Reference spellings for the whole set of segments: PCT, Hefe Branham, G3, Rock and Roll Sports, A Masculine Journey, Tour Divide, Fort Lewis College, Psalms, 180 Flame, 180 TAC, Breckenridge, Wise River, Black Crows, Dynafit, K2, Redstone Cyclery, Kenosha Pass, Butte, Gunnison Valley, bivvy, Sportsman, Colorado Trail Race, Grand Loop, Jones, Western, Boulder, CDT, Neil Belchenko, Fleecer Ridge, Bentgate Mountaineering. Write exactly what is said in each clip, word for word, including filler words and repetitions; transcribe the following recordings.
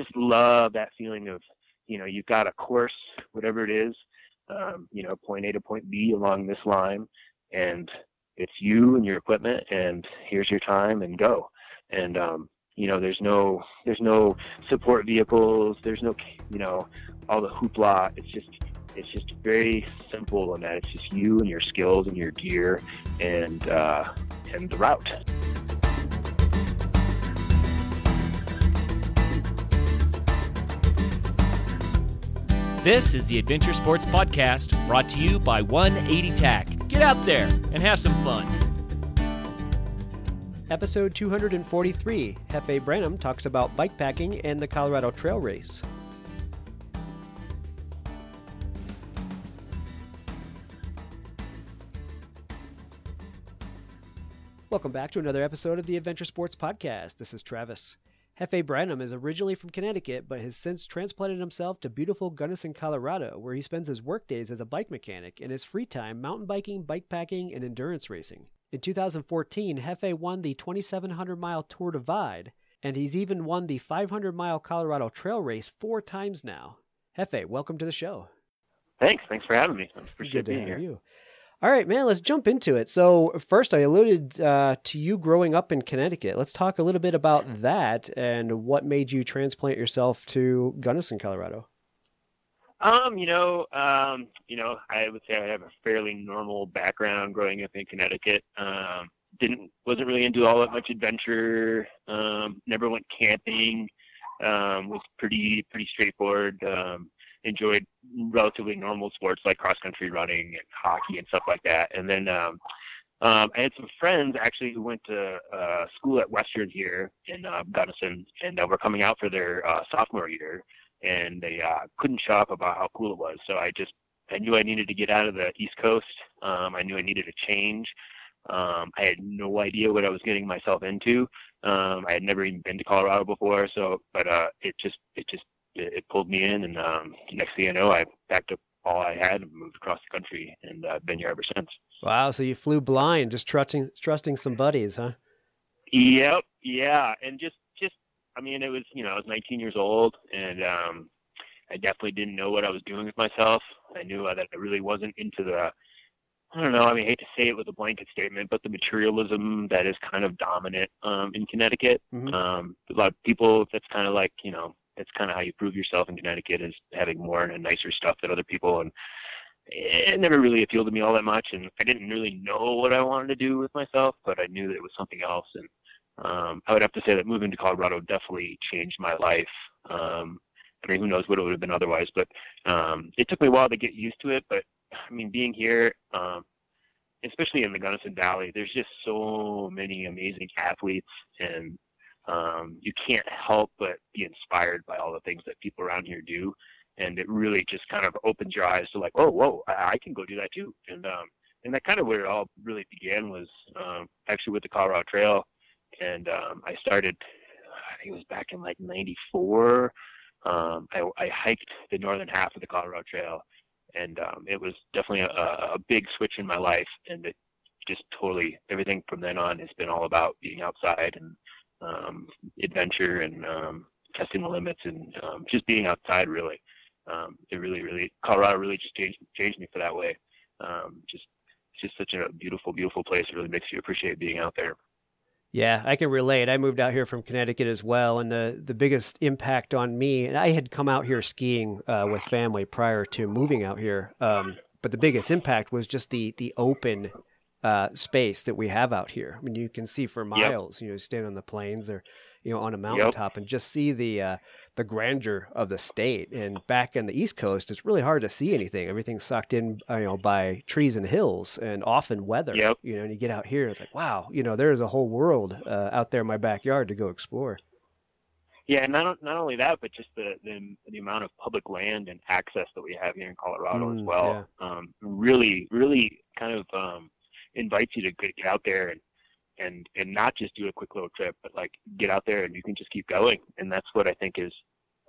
just love that feeling of, you know, you've got a course, whatever it is, um, you know, point A to point B along this line, and it's you and your equipment, and here's your time, and go. And, um, you know, there's no, there's no support vehicles. There's no, you know, all the hoopla. It's just, it's just very simple in that it's just you and your skills and your gear and, uh, and the route. This is the Adventure Sports Podcast, brought to you by one eighty T A C. Get out there and have some fun. Episode two forty-three, Hefe Branham talks about bikepacking and the Colorado Trail Race. Welcome back to another episode of the Adventure Sports Podcast. This is Travis. Hefe Branham is originally from Connecticut, but has since transplanted himself to beautiful Gunnison, Colorado, where he spends his workdays as a bike mechanic and his free time mountain biking, bikepacking, and endurance racing. In two thousand fourteen, Hefe won the twenty-seven hundred mile Tour Divide, and he's even won the five hundred mile Colorado Trail Race four times now. Hefe, welcome to the show. Thanks. Thanks for having me. I appreciate being here. You. All right, man, let's jump into it. So first, I alluded uh, to you growing up in Connecticut. Let's talk a little bit about that and what made you transplant yourself to Gunnison, Colorado. Um, you know, um, you know, I would say I have a fairly normal background growing up in Connecticut. Um, didn't wasn't really into all that much adventure. Um, never went camping. Um, was pretty pretty straightforward. Um, enjoyed relatively normal sports like cross-country running and hockey and stuff like that. And then um, um, I had some friends actually who went to uh, school at Western here in uh, Gunnison, and uh, were coming out for their uh, sophomore year, and they uh, couldn't shut up about how cool it was. So I just I knew I needed to get out of the East Coast. Um, I knew I needed a change. Um, I had no idea what I was getting myself into. Um, I had never even been to Colorado before, so but uh, it just it just it pulled me in, and um, next thing I know, I packed up all I had and moved across the country, and I've uh, been here ever since. Wow, so you flew blind, just trusting trusting some buddies, huh? Yep, yeah, and just, just I mean, it was, you know, I was nineteen years old, and um, I definitely didn't know what I was doing with myself. I knew uh, that I really wasn't into the, I don't know, I mean, I hate to say it with a blanket statement, but the materialism that is kind of dominant um, in Connecticut. Mm-hmm. Um, a lot of people, that's kind of like, you know, it's kind of how you prove yourself in Connecticut, is having more and nicer stuff than other people. And it never really appealed to me all that much. And I didn't really know what I wanted to do with myself, but I knew that it was something else. And um, I would have to say that moving to Colorado definitely changed my life. Um, I mean, who knows what it would have been otherwise, but um, it took me a while to get used to it. But I mean, being here, um, especially in the Gunnison Valley, there's just so many amazing athletes, and Um, you can't help but be inspired by all the things that people around here do, and it really just kind of opens your eyes to like, oh, whoa, I, I can go do that too. And um, and that kind of where it all really began was um, actually with the Colorado Trail, and um, I started, I think it was back in like ninety-four. Um, I, I hiked the northern half of the Colorado Trail, and um, it was definitely a, a big switch in my life, and it just totally everything from then on has been all about being outside and um, adventure and, um, testing the limits and, um, just being outside really. Um, it really, really, Colorado really just changed, changed me for that way. Um, just, it's just such a beautiful, beautiful place. It really makes you appreciate being out there. Yeah, I can relate. I moved out here from Connecticut as well. And the, the biggest impact on me, and I had come out here skiing, uh, with family prior to moving out here. Um, but the biggest impact was just the, the open, Uh, space that we have out here. I mean, you can see for miles. Yep. You know, stand on the plains or, you know, on a mountaintop. Yep. And just see the uh, the grandeur of the state. And back in the East Coast, it's really hard to see anything. Everything's sucked in, you know, by trees and hills and often weather. Yep. You know, and you get out here, and it's like, wow, you know, there is a whole world uh, out there in my backyard to go explore. Yeah, and not not only that, but just the the, the amount of public land and access that we have here in Colorado mm, as well. Yeah. Um, really, really kind of. Um, invites you to get out there and, and, and not just do a quick little trip, but like get out there and you can just keep going. And that's what I think is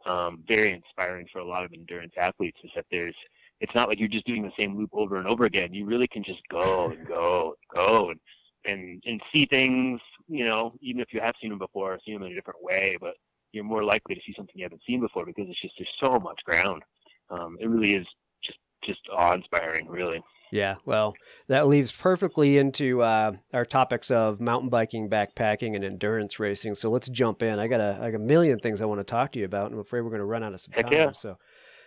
um, very inspiring for a lot of endurance athletes, is that there's, it's not like you're just doing the same loop over and over again. You really can just go and go and go and, and, and see things, you know, even if you have seen them before, see them in a different way, but you're more likely to see something you haven't seen before, because it's just, there's so much ground. Um, it really is just, just awe-inspiring, really. Yeah, well, that leads perfectly into uh, our topics of mountain biking, backpacking, and endurance racing. So let's jump in. I got a, I got a million things I want to talk to you about, and I'm afraid we're going to run out of some Heck time. Yeah. So,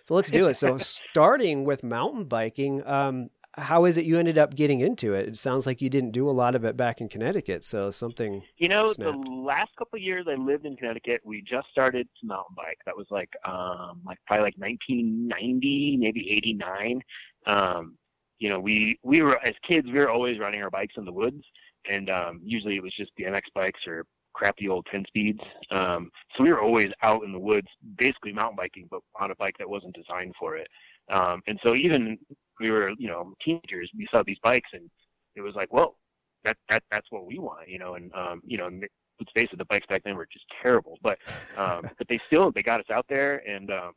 so let's do it. So starting with mountain biking, um, how is it you ended up getting into it? It sounds like you didn't do a lot of it back in Connecticut, so something You know, snapped. The last couple of years I lived in Connecticut, we just started to mountain bike. That was like, um, like probably like nineteen ninety, maybe eighty-nine. Um, You know, we, we were, as kids, we were always riding our bikes in the woods, and um, usually it was just B M X bikes or crappy old ten speeds. Um, so we were always out in the woods, basically mountain biking, but on a bike that wasn't designed for it. Um, and so even we were, you know, teenagers, we saw these bikes, and it was like, whoa, that, that, that's what we want, you know, and, um, you know, and let's face it, the bikes back then were just terrible, but, um, but they still, they got us out there, and, um,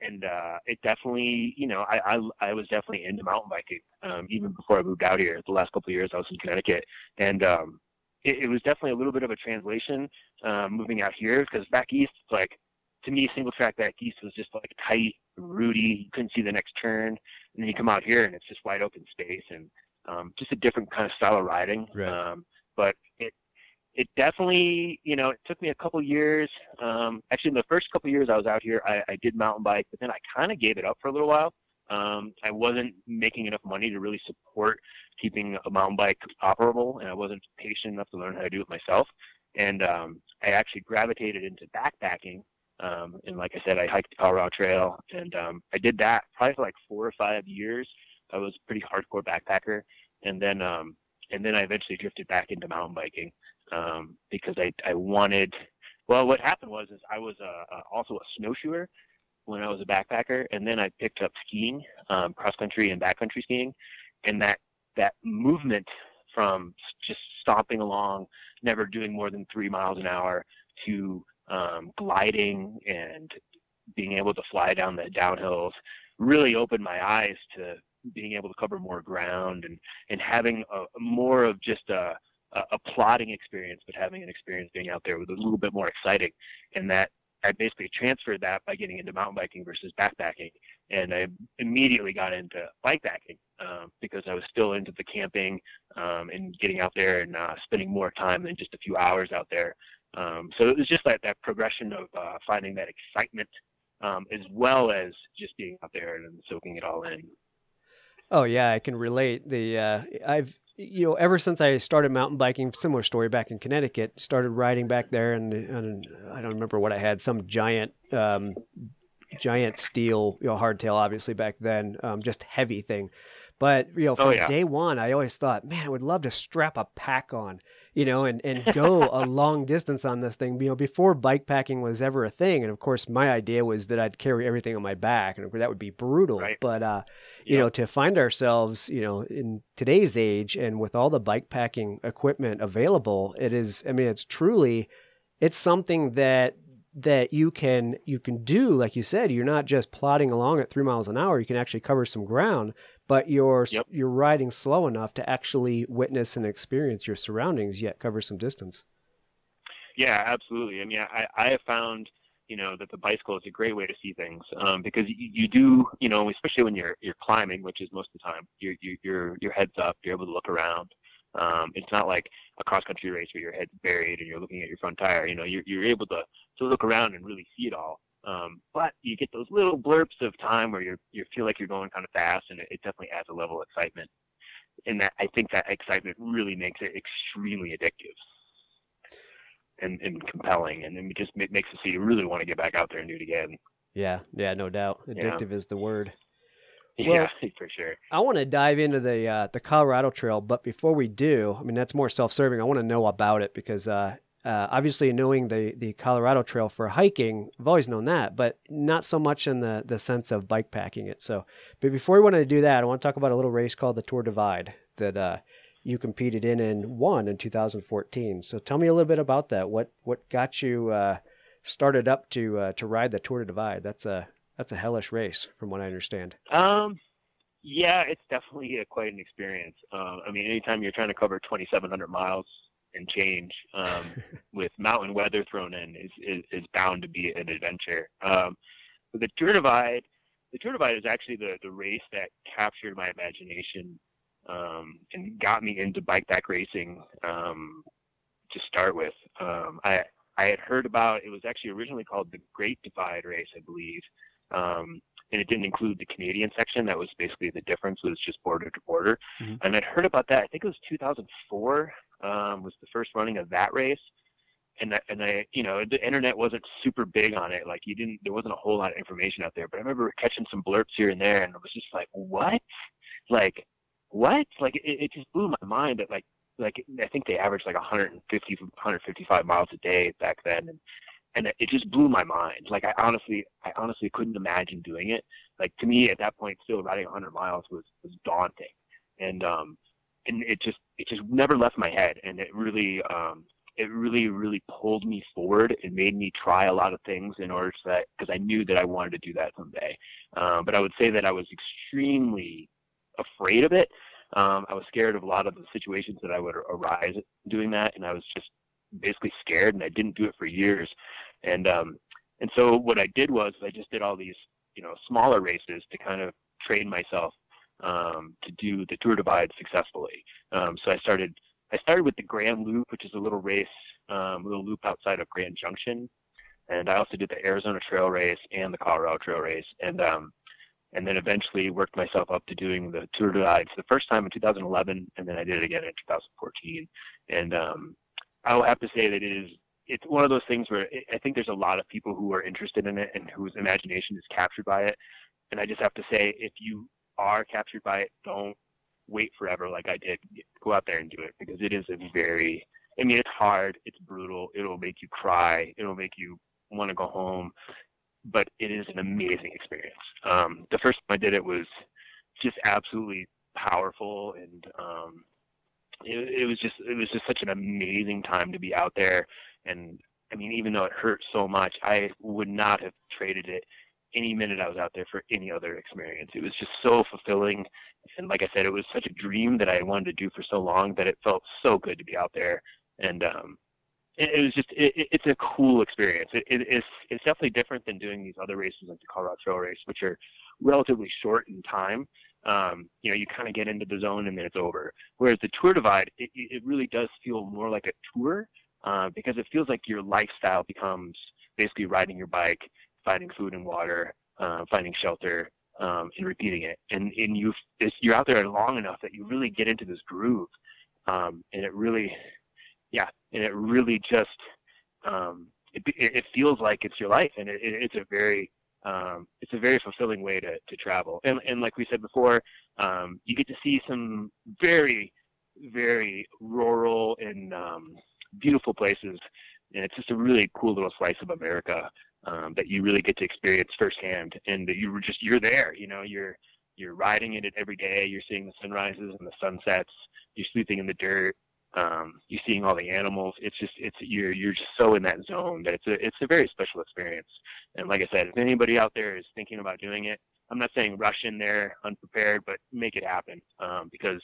And uh, it definitely, you know, I, I I was definitely into mountain biking um, even before I moved out here. The last couple of years I was in Connecticut, and um, it, it was definitely a little bit of a translation uh, moving out here, because back east, it's like, to me, single track back east was just like tight, rooty. You couldn't see the next turn, and then you come out here and it's just wide open space, and um, just a different kind of style of riding. Right. Um, but it it definitely, you know, it took me a couple years. Um, actually, in the first couple years I was out here, I, I did mountain bike, but then I kind of gave it up for a little while. Um, I wasn't making enough money to really support keeping a mountain bike operable, and I wasn't patient enough to learn how to do it myself. And um, I actually gravitated into backpacking. Um, and like I said, I hiked the Colorado Trail, and um, I did that probably for like four or five years. I was a pretty hardcore backpacker. And then, um, and then I eventually drifted back into mountain biking. Um, because I, I wanted, well, what happened was, is I was, uh, also a snowshoer when I was a backpacker. And then I picked up skiing, um, cross country and backcountry skiing. And that, that movement from just stomping along, never doing more than three miles an hour, to, um, gliding and being able to fly down the downhills really opened my eyes to being able to cover more ground, and, and having a, more of just a, a plodding experience, but having an experience being out there was a little bit more exciting. And that I basically transferred that by getting into mountain biking versus backpacking. And I immediately got into bikepacking um, because I was still into the camping um, and getting out there and uh, spending more time than just a few hours out there. Um, so it was just like that progression of uh, finding that excitement um, as well as just being out there and soaking it all in. Oh yeah, I can relate. The uh, I've you know, ever since I started mountain biking, similar story back in Connecticut, started riding back there, and, and I don't remember what I had, some giant, um, giant steel, you know, hardtail, obviously back then, um, just heavy thing. But, you know, from oh, yeah. day one, I always thought, man, I would love to strap a pack on, you know, and, and go a long distance on this thing, you know, before bikepacking was ever a thing. And of course, my idea was that I'd carry everything on my back, and that would be brutal. Right. But, uh, you yep. know, to find ourselves, you know, in today's age and with all the bikepacking equipment available, it is, I mean, it's truly, it's something that, that you can, you can do, like you said, you're not just plodding along at three miles an hour. You can actually cover some ground, but you're, yep. you're riding slow enough to actually witness and experience your surroundings, yet cover some distance. Yeah, absolutely. I mean, I, I have found, you know, that the bicycle is a great way to see things, um, because you, you do, you know, especially when you're, you're climbing, which is most of the time, you're, you, you're, your head's up, you're able to look around. Um, it's not like a cross-country race where your head's buried and you're looking at your front tire. You know, you're, you're able to, to look around and really see it all. Um, but you get those little blurps of time where you you feel like you're going kind of fast, and it, it definitely adds a level of excitement. And that, I think that excitement really makes it extremely addictive and, and compelling. And then it just it makes it so you really want to get back out there and do it again. Yeah, yeah, no doubt. Addictive yeah. is the word. Well, yeah, for sure. I want to dive into the uh, the Colorado Trail, but before we do, I mean, that's more self-serving. I want to know about it because uh, uh, obviously knowing the, the Colorado Trail for hiking, I've always known that, but not so much in the, the sense of bikepacking it. So, but before we want to do that, I want to talk about a little race called the Tour Divide that uh, you competed in and won in two thousand fourteen. So tell me a little bit about that. What what got you uh, started up to uh, to ride the Tour Divide? That's a That's a hellish race, from what I understand. Um, yeah, it's definitely a, quite an experience. Uh, I mean, anytime you're trying to cover twenty-seven hundred miles and change um, with mountain weather thrown in is, is, is bound to be an adventure. Um, the Tour Divide, the Tour Divide is actually the, the race that captured my imagination um, and got me into bike pack racing um, to start with. Um, I I had heard about, it was actually originally called the Great Divide Race, I believe. Um, and it didn't include the Canadian section. That was basically the difference, was just border to border. Mm-hmm. And I'd heard about that. I think it was two thousand four um, was the first running of that race. And I, and I, you know, the internet wasn't super big on it. Like you didn't, there wasn't a whole lot of information out there, but I remember catching some blurps here and there, and I was just like, what? Like, what? Like it, it just blew my mind that like, like I think they averaged like one fifty, one fifty-five miles a day back then. And, And it just blew my mind. Like, I honestly, I honestly couldn't imagine doing it. Like, to me at that point, still riding one hundred miles was, was daunting. And, um, and it just, it just never left my head. And it really, um, it really, really pulled me forward and made me try a lot of things in order to that, because I knew that I wanted to do that someday. Um, but I would say that I was extremely afraid of it. Um, I was scared of a lot of the situations that I would arise doing that. And I was just basically scared, and I didn't do it for years. And um, and so what I did was I just did all these, you know, smaller races to kind of train myself um, to do the Tour Divide successfully. Um, so I started I started with the Grand Loop, which is a little race, um, a little loop outside of Grand Junction. And I also did the Arizona Trail Race and the Colorado Trail Race. And um, and then eventually worked myself up to doing the Tour Divide for the first time in two thousand eleven, and then I did it again in two thousand fourteen. And um, I'll have to say that it is, it's one of those things where it, I think there's a lot of people who are interested in it and whose imagination is captured by it. And I just have to say, if you are captured by it, don't wait forever like I did. Go out there and do it, because it is a very, I mean, it's hard. It's brutal. It'll make you cry. It'll make you want to go home. But it is an amazing experience. Um, the first time I did it was just absolutely powerful, and um, It, it was just, it was just such an amazing time to be out there. And I mean, even though it hurt so much, I would not have traded it any minute I was out there for any other experience. It was just so fulfilling. And like I said, it was such a dream that I wanted to do for so long that it felt so good to be out there. And, um, it, it was just, it, it, it's a cool experience. It, it, it's, it's definitely different than doing these other races like the Colorado Trail Race, which are relatively short in time. Um, you know, you kind of get into the zone and then it's over. Whereas the Tour Divide, it, it really does feel more like a tour, uh, because it feels like your lifestyle becomes basically riding your bike, finding food and water, uh, finding shelter, um, and repeating it. And, and you, you're out there long enough that you really get into this groove. Um, and it really, yeah, and it really just, um, it, it feels like it's your life, and it, it, it's a very, Um, it's a very fulfilling way to, to travel. And, and like we said before, um, you get to see some very, very rural and um, beautiful places. And it's just a really cool little slice of America um, that you really get to experience firsthand. And that you were just, you're there, you know, you're, you're riding in it every day. You're seeing the sunrises and the sunsets. You're sleeping in the dirt. Um, you're seeing all the animals. It's just, it's, you're, you're just so in that zone that it's a, it's a very special experience. And like I said, if anybody out there is thinking about doing it, I'm not saying rush in there unprepared, but make it happen. Um, because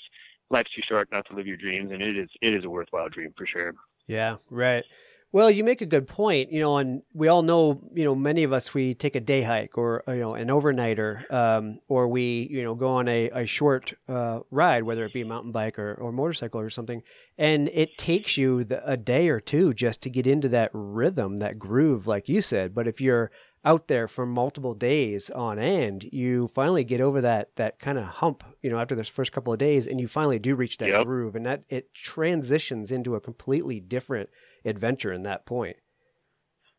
life's too short not to live your dreams. And it is, it is a worthwhile dream for sure. Yeah. Right. Well, you make a good point, you know, and we all know, you know, many of us, we take a day hike or, you know, an overnighter, um, or we, you know, go on a, a short uh, ride, whether it be a mountain bike or, or motorcycle or something. And it takes you the, a day or two just to get into that rhythm, that groove, like you said. But if you're out there for multiple days on end, you finally get over that, that kind of hump, you know, after those first couple of days, and you finally do reach that yep. groove, and that it transitions into a completely different adventure in that point.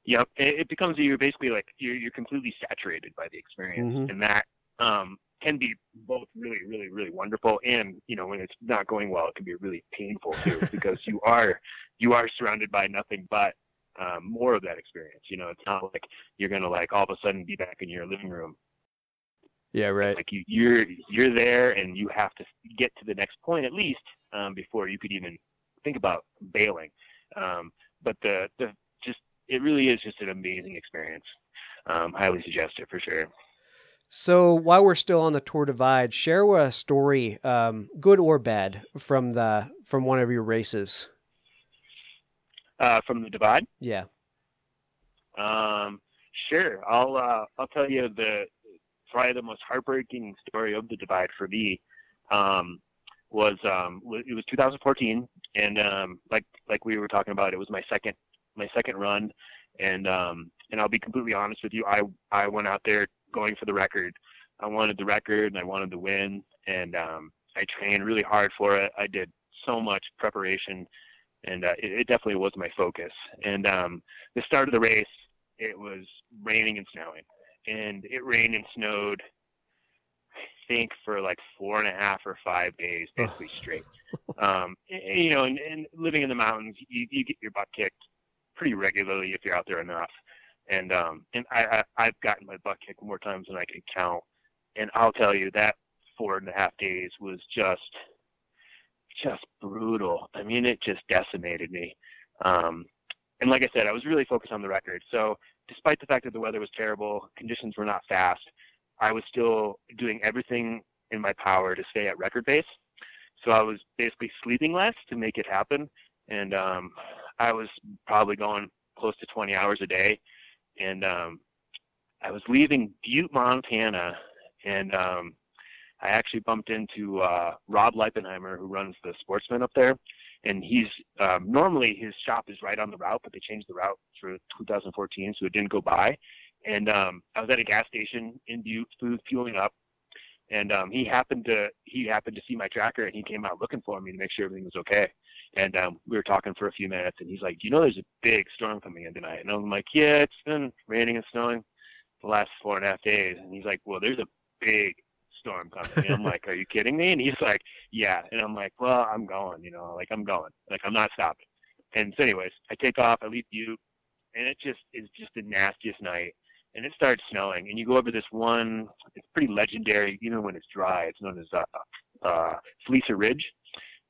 Yep. It becomes, you're basically like, you're, you're completely saturated by the experience. Mm-hmm. And that um, can be both really, really, really wonderful. And, you know, when it's not going well, it can be really painful too, because you are, you are surrounded by nothing but um, more of that experience. You know, it's not like you're going to like all of a sudden be back in your living room. Yeah. Right. Like you, you're, you're there, and you have to get to the next point at least um, before you could even think about bailing. Um, but the, the, just, it really is just an amazing experience. Um, highly suggest it for sure. So while we're still on the Tour Divide, share a story, um, good or bad, from the, from one of your races. uh, from the Divide? Yeah. Um, sure. I'll, uh, I'll tell you the, probably the most heartbreaking story of the Divide for me, um, was, um, it was two thousand fourteen. And, um, like, like we were talking about, it was my second, my second run. And, um, and I'll be completely honest with you. I, I went out there going for the record. I wanted the record and I wanted the win. And, um, I trained really hard for it. I did so much preparation, and uh, it, it definitely was my focus. And um, the start of the race, it was raining and snowing, and it rained and snowed, I think, for like four and a half or five days, basically straight. Um, and, you know, and, and living in the mountains, you, you get your butt kicked pretty regularly if you're out there enough. And um, and I, I, I've gotten my butt kicked more times than I can count. And I'll tell you that four and a half days was just just brutal. I mean, it just decimated me. Um, and like I said, I was really focused on the record. So despite the fact that the weather was terrible, conditions were not fast, I was still doing everything in my power to stay at record pace. So I was basically sleeping less to make it happen. And um, I was probably going close to twenty hours a day. And um, I was leaving Butte, Montana, and um, I actually bumped into uh, Rob Leipenheimer, who runs the Sportsman up there, and he's um, normally his shop is right on the route, but they changed the route for two thousand fourteen, so it didn't go by. And um, I was at a gas station in Butte, fueling up, and um, he happened to he happened to see my tracker, and he came out looking for me to make sure everything was okay. And um, we were talking for a few minutes, and he's like, "You know, there's a big storm coming in tonight." And I'm like, "Yeah, it's been raining and snowing the last four and a half days." And he's like, "Well, there's a big storm coming." And I'm like, "Are you kidding me?" And he's like, "Yeah." And I'm like, "Well, I'm going, you know, like I'm going, like I'm not stopping." And so anyways, I take off, I leave Butte, and it just is just the nastiest night. And it starts snowing, and you go over this one, it's pretty legendary, even when it's dry, it's known as uh, uh, Fleecer Ridge.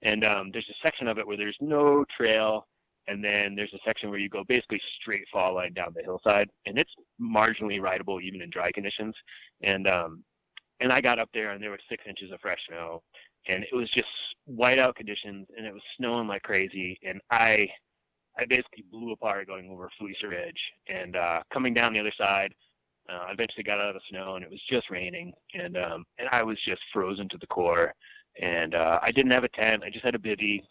And um, there's a section of it where there's no trail, and then there's a section where you go basically straight fall line down the hillside, and it's marginally rideable even in dry conditions. And um, And I got up there, and there was six inches of fresh snow, and it was just whiteout conditions, and it was snowing like crazy. And I, I basically blew apart going over Fleecer Ridge, and uh, coming down the other side, uh, I eventually got out of the snow, and it was just raining, and um, and I was just frozen to the core. And uh, I didn't have a tent; I just had a bivvy,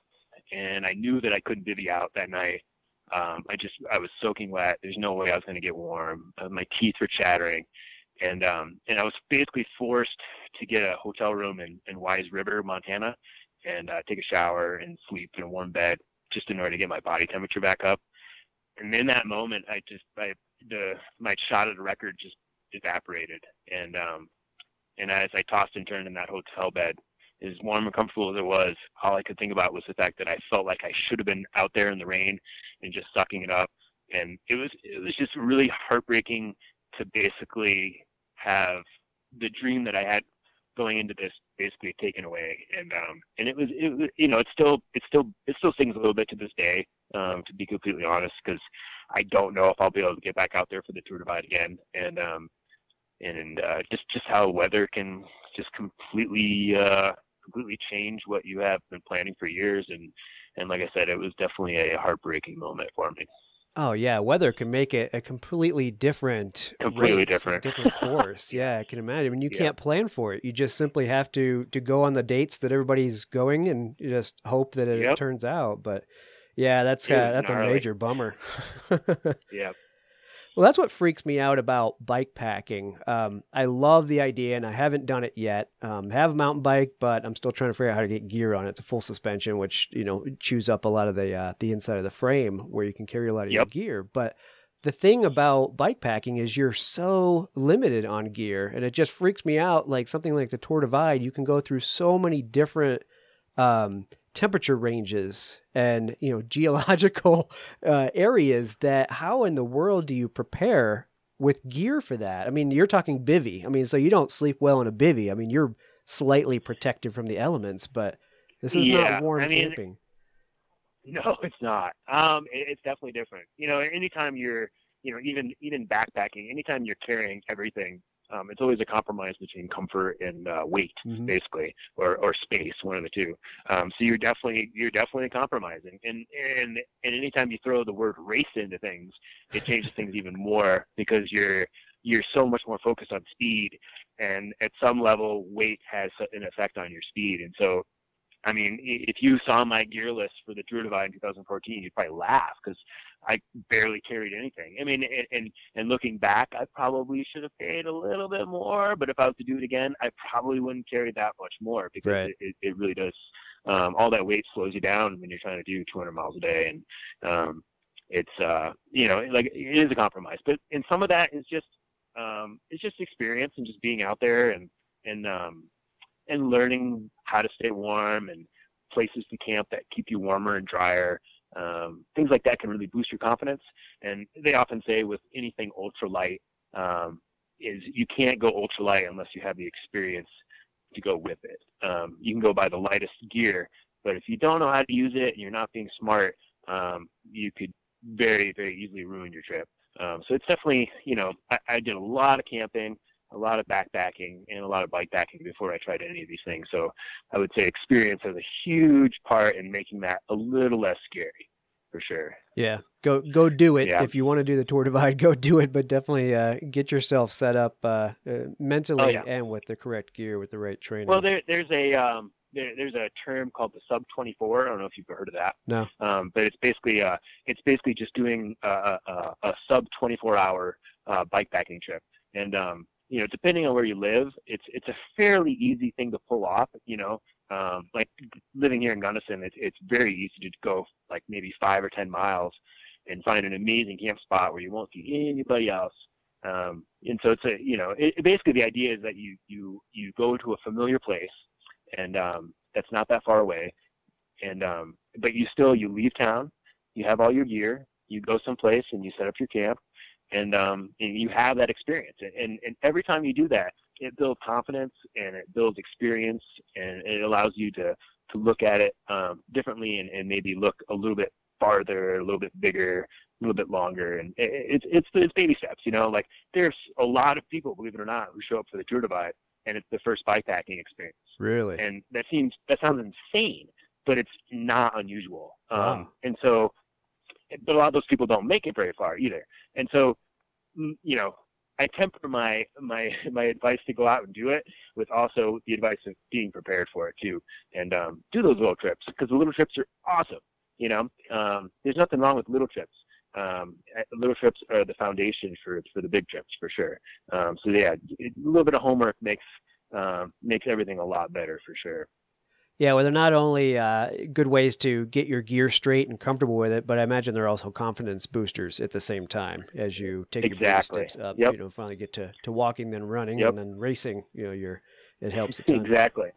and I knew that I couldn't bivvy out that night. Um, I just I was soaking wet. There's no way I was going to get warm. Uh, my teeth were chattering. And um, and I was basically forced to get a hotel room in, in Wise River, Montana, and uh, take a shower and sleep in a warm bed just in order to get my body temperature back up. And in that moment, I just I, the my shot at the record just evaporated. And um, and as I tossed and turned in that hotel bed, as warm and comfortable as it was, all I could think about was the fact that I felt like I should have been out there in the rain and just sucking it up. And it was it was just really heartbreaking to basically have the dream that I had going into this basically taken away. And, um, and it was, it was, you know, it's still, it's still, it still stings a little bit to this day, um, to be completely honest, because I don't know if I'll be able to get back out there for the Tour Divide again. And, um, and, uh, just, just how weather can just completely, uh, completely change what you have been planning for years. And, and like I said, it was definitely a heartbreaking moment for me. Oh yeah, weather can make it a completely different, completely race, different, different course. Yeah, I can imagine. I mean, you yeah. can't plan for it. You just simply have to to go on the dates that everybody's going and just hope that it yep. turns out. But yeah, that's Dude, kinda, that's gnarly. A major bummer. yeah. Well, that's what freaks me out about bike packing. Um, I love the idea, and I haven't done it yet. Um, have a mountain bike, but I'm still trying to figure out how to get gear on it. It's a full suspension, which, you know, chews up a lot of the uh, the inside of the frame where you can carry a lot of yep. your gear. But the thing about bike packing is you're so limited on gear, and it just freaks me out. Like something like the Tour Divide, you can go through so many different um temperature ranges and, you know, geological uh, areas that how in the world do you prepare with gear for that? I mean, you're talking bivvy. I mean, so you don't sleep well in a bivvy. I mean, you're slightly protected from the elements, but this is yeah, not warm I mean, camping. No, it's not. Um, it, it's definitely different. You know, anytime you're, you know, even, even backpacking, anytime you're carrying everything, Um, it's always a compromise between comfort and uh, weight, mm-hmm. basically, or, or space, one of the two. Um, so you're definitely you're definitely compromising. And and and anytime you throw the word race into things, it changes things even more, because you're you're so much more focused on speed, and at some level, weight has an effect on your speed. And so, I mean, if you saw my gear list for the Tour Divide in two thousand fourteen, you'd probably laugh, because I barely carried anything. I mean, and and looking back, I probably should have paid a little bit more, but if I was to do it again, I probably wouldn't carry that much more, because right. it, it really does. Um, all that weight slows you down when you're trying to do two hundred miles a day, and um, it's uh, you know, like, it is a compromise. But and some of that is just um, it's just experience and just being out there and and um, and learning how to stay warm and places to camp that keep you warmer and drier. Um, things like that can really boost your confidence. And they often say with anything ultralight, um, is you can't go ultralight unless you have the experience to go with it. Um, you can go buy the lightest gear, but if you don't know how to use it and you're not being smart, um, you could very, very easily ruin your trip. Um, so it's definitely, you know, I, I did a lot of camping, a lot of backpacking, and a lot of bikepacking before I tried any of these things. So I would say experience has a huge part in making that a little less scary, for sure. Yeah. Go, go do it. Yeah. If you want to do the Tour Divide, go do it, but definitely uh, get yourself set up uh, uh, mentally oh, yeah. and with the correct gear, with the right training. Well, there, there's a, um, there, there's a term called the sub twenty-four. I don't know if you've heard of that. No. Um, but it's basically, uh, it's basically just doing a, a, a sub twenty-four hour uh, bikepacking trip. And, um, you know, depending on where you live, it's it's a fairly easy thing to pull off. You know, um, like living here in Gunnison, it's it's very easy to go like maybe five or ten miles and find an amazing camp spot where you won't see anybody else. Um, and so it's a, you know, it, basically the idea is that you you you go to a familiar place, and um, that's not that far away, and um, but you still you leave town, you have all your gear, you go someplace and you set up your camp. And, um, and you have that experience. And, and every time you do that, it builds confidence and it builds experience, and it allows you to, to look at it um, differently and, and maybe look a little bit farther, a little bit bigger, a little bit longer. And it, it, it's it's baby steps, you know. Like, there's a lot of people, believe it or not, who show up for the Tour Divide, and it's the first bikepacking experience. Really? And that seems that sounds insane, but it's not unusual. Wow. Um, and so... But a lot of those people don't make it very far either. And so, you know, I temper my, my, my advice to go out and do it with also the advice of being prepared for it too. And, um, do those little trips, because the little trips are awesome. You know, um, there's nothing wrong with little trips. Um, little trips are the foundation for, for the big trips, for sure. Um, so yeah, a little bit of homework makes, um, makes everything a lot better, for sure. Yeah, well, they're not only uh, good ways to get your gear straight and comfortable with it, but I imagine they're also confidence boosters at the same time as you take exactly. your baby steps up, yep. you know, finally get to, to walking, then running, yep. and then racing. You know, you're, it helps a ton. Exactly.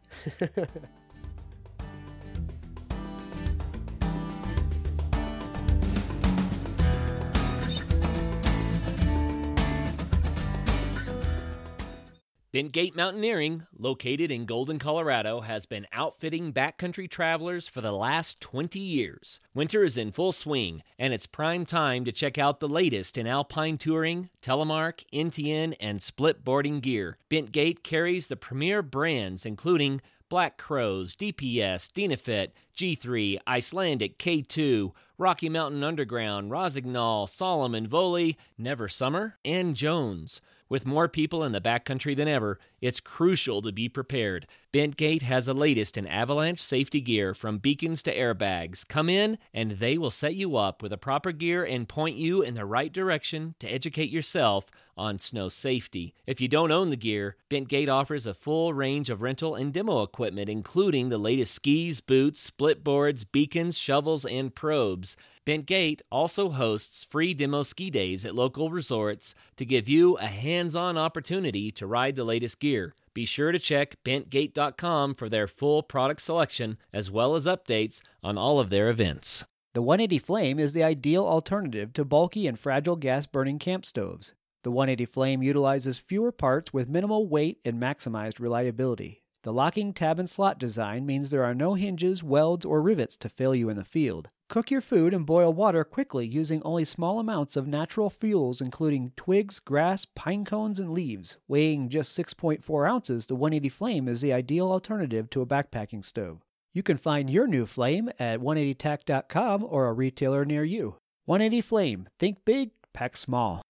Bentgate Mountaineering, located in Golden, Colorado, has been outfitting backcountry travelers for the last twenty years. Winter is in full swing, and it's prime time to check out the latest in alpine touring, telemark, N T N, and split boarding gear. Bentgate carries the premier brands, including Black Crows, D P S, Dynafit, G three, Icelandic, K two, Rocky Mountain Underground, Rosignol, Solomon, Voley, Never Summer, and Jones. With more people in the backcountry than ever, it's crucial to be prepared. Bentgate has the latest in avalanche safety gear, from beacons to airbags. Come in, and they will set you up with the proper gear and point you in the right direction to educate yourself on snow safety. If you don't own the gear, Bentgate offers a full range of rental and demo equipment, including the latest skis, boots, split boards, beacons, shovels, and probes. Bentgate also hosts free demo ski days at local resorts to give you a hands-on opportunity to ride the latest gear. Be sure to check bentgate dot com for their full product selection, as well as updates on all of their events. The one eighty Flame is the ideal alternative to bulky and fragile gas-burning camp stoves. The one eighty Flame utilizes fewer parts with minimal weight and maximized reliability. The locking tab and slot design means there are no hinges, welds, or rivets to fail you in the field. Cook your food and boil water quickly using only small amounts of natural fuels including twigs, grass, pine cones, and leaves. Weighing just six point four ounces, the one eighty Flame is the ideal alternative to a backpacking stove. You can find your new flame at one eighty tac dot com or a retailer near you. one eighty Flame. Think big, pack small.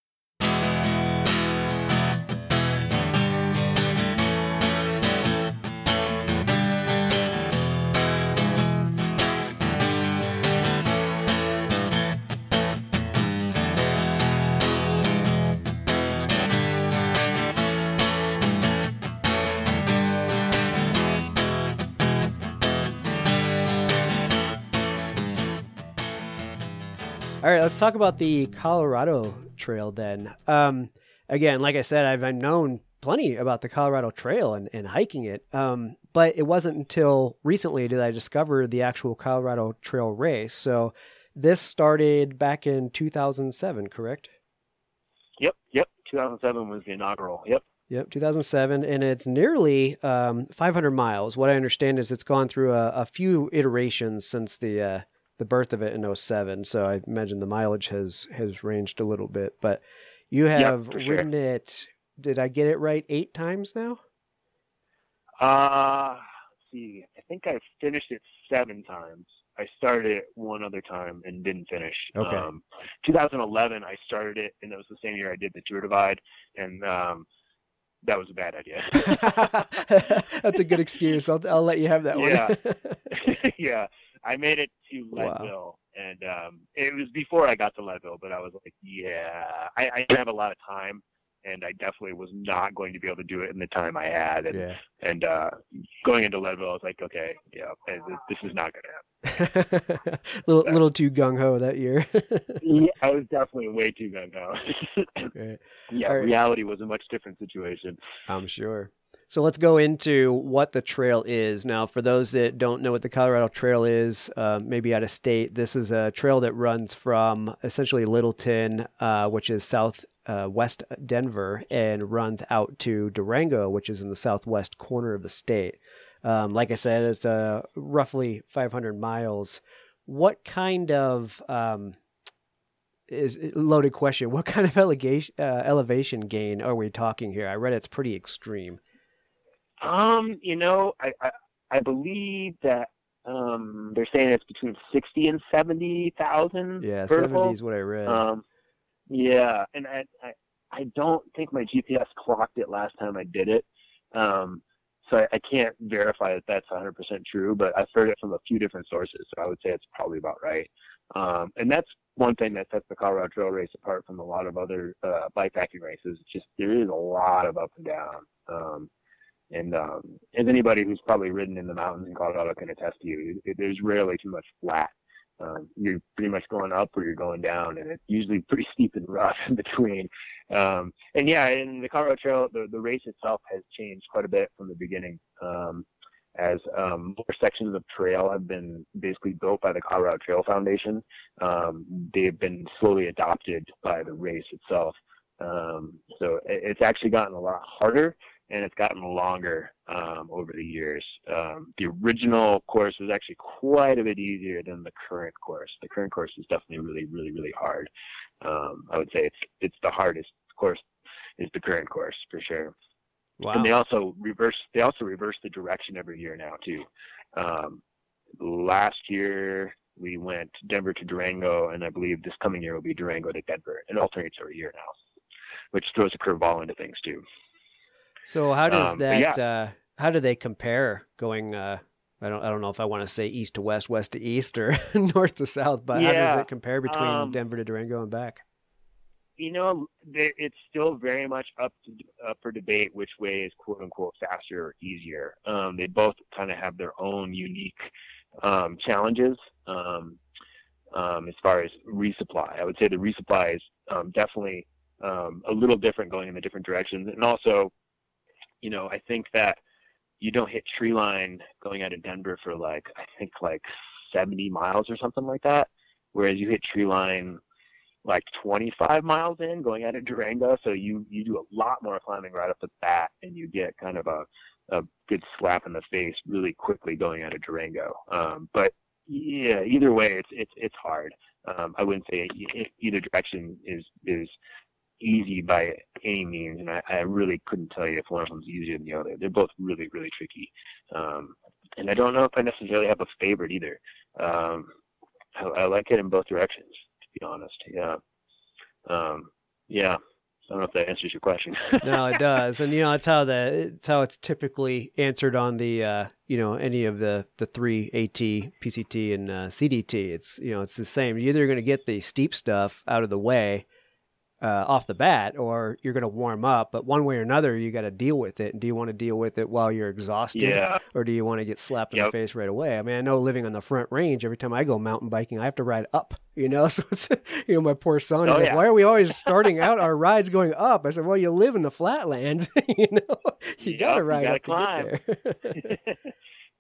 All right, let's talk about the Colorado Trail then. Um, again, like I said, I've, I've known plenty about the Colorado Trail and, and hiking it, um, but it wasn't until recently did I discover the actual Colorado Trail Race. So this started back in two thousand seven, correct? Yep, yep. two thousand seven was the inaugural, yep. Yep, two thousand seven, and it's nearly um, five hundred miles. What I understand is it's gone through a, a few iterations since the... Uh, the birth of it in oh seven, so I imagine the mileage has has ranged a little bit, but you have yep, ridden sure. it, did I get it right, eight times now? Uh, let's see, I think I finished it seven times. I started it one other time and didn't finish. Okay. Um, twenty eleven, I started it, and that was the same year I did the Tour Divide, and um, that was a bad idea. That's a good excuse. I'll, I'll let you have that yeah. one. yeah. I made it to Leadville, wow. and um, it was before I got to Leadville, but I was like, yeah, I, I didn't have a lot of time, and I definitely was not going to be able to do it in the time I had. And, yeah. and uh, going into Leadville, I was like, okay, yeah, this is not going to happen. A little, so, little too gung-ho that year. yeah, I was definitely way too gung-ho. okay. Yeah, right. Reality was a much different situation. I'm sure. So let's go into what the trail is. Now, for those that don't know what the Colorado Trail is, uh, maybe out of state, this is a trail that runs from essentially Littleton, uh, which is south uh, west Denver, and runs out to Durango, which is in the southwest corner of the state. Um, like I said, it's uh, roughly five hundred miles. What kind of... Um, is a loaded question. What kind of elevation, uh, elevation gain are we talking here? I read it's pretty extreme. Um, you know, I, I, I believe that, um, they're saying it's between sixty and seventy thousand. Yeah. Vertical. seventy is what I read. Um, yeah. And I, I, I don't think my G P S clocked it last time I did it. Um, so I, I can't verify that that's one hundred percent true, but I've heard it from a few different sources. So I would say it's probably about right. Um, and that's one thing that sets the Colorado Trail Race apart from a lot of other, uh, bikepacking races. It's just, there is a lot of up and down. Um, And um, as anybody who's probably ridden in the mountains in Colorado can attest to you, there's rarely too much flat. Um, you're pretty much going up or you're going down, and it's usually pretty steep and rough in between. Um, and, yeah, and the Colorado Trail, the, the race itself has changed quite a bit from the beginning um, as um, more sections of trail have been basically built by the Colorado Trail Foundation. Um, they've been slowly adopted by the race itself. Um, so it, it's actually gotten a lot harder. And it's gotten longer um, over the years. Um, the original course was actually quite a bit easier than the current course. The current course is definitely really, really, really hard. Um, I would say it's it's the hardest course is the current course for sure. Wow. And they also reverse they also reverse the direction every year now too. Um, last year we went Denver to Durango, and I believe this coming year will be Durango to Denver. It alternates every year now, which throws a curveball into things too. So how does um, that? Yeah. Uh, how do they compare going? Uh, I don't. I don't know if I want to say east to west, west to east, or north to south. But yeah. How does it compare between um, Denver to Durango and back? You know, there, it's still very much up to, up for debate which way is quote unquote faster or easier. Um, they both kind of have their own unique um, challenges um, um, as far as resupply. I would say the resupply is um, definitely um, a little different going in the different directions, and also. You know, I think that you don't hit tree line going out of Denver for like, I think like seventy miles or something like that. Whereas you hit tree line like twenty-five miles in going out of Durango. So you, you do a lot more climbing right off the bat and you get kind of a, a good slap in the face really quickly going out of Durango. Um, but yeah, either way, it's it's it's hard. Um, I wouldn't say either direction is is easy by any means, and I, I really couldn't tell you if one of them is easier than the other. They're both really, really tricky. Um, and I don't know if I necessarily have a favorite either. Um, I, I like it in both directions, to be honest. Yeah. Um, yeah. I don't know if that answers your question. No, it does. And, you know, it's how the, it's how it's typically answered on the, uh, you know, any of the, the three AT, P C T, and uh, C D T. It's, you know, it's the same. You're either going to get the steep stuff out of the way uh, off the bat, or you're going to warm up. But one way or another, you got to deal with it. And do you want to deal with it while you're exhausted? Yeah. Or do you want to get slapped in yep. the face right away? I mean, I know living on the Front Range, every time I go mountain biking, I have to ride up. You know, so it's, you know, my poor son is oh, like, yeah. why are we always starting out our rides going up? I said, well, you live in the flatlands, you know, you yep, got to ride up to get there.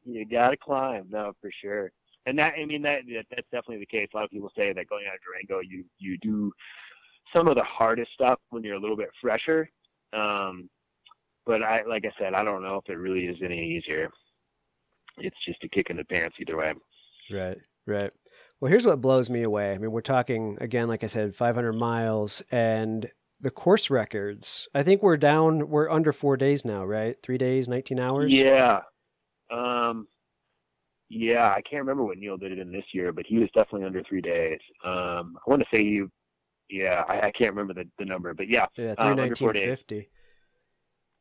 You got to climb. No, for sure. And that, I mean, that, that that's definitely the case. A lot of people say that going out of Durango, you, you do some of the hardest stuff when you're a little bit fresher. Um, but I, like I said, I don't know if it really is any easier. It's just a kick in the pants either way. Right. Right. Well, here's what blows me away. I mean, we're talking, again, like I said, five hundred miles and the course records. I think we're down, we're under four days now, right? Three days, nineteen hours? Yeah. Um, yeah, I can't remember what Neil did it in this year, but he was definitely under three days. Um, I want to say you, yeah, I, I can't remember the, the number, but yeah. Yeah, um, under four days. fifty.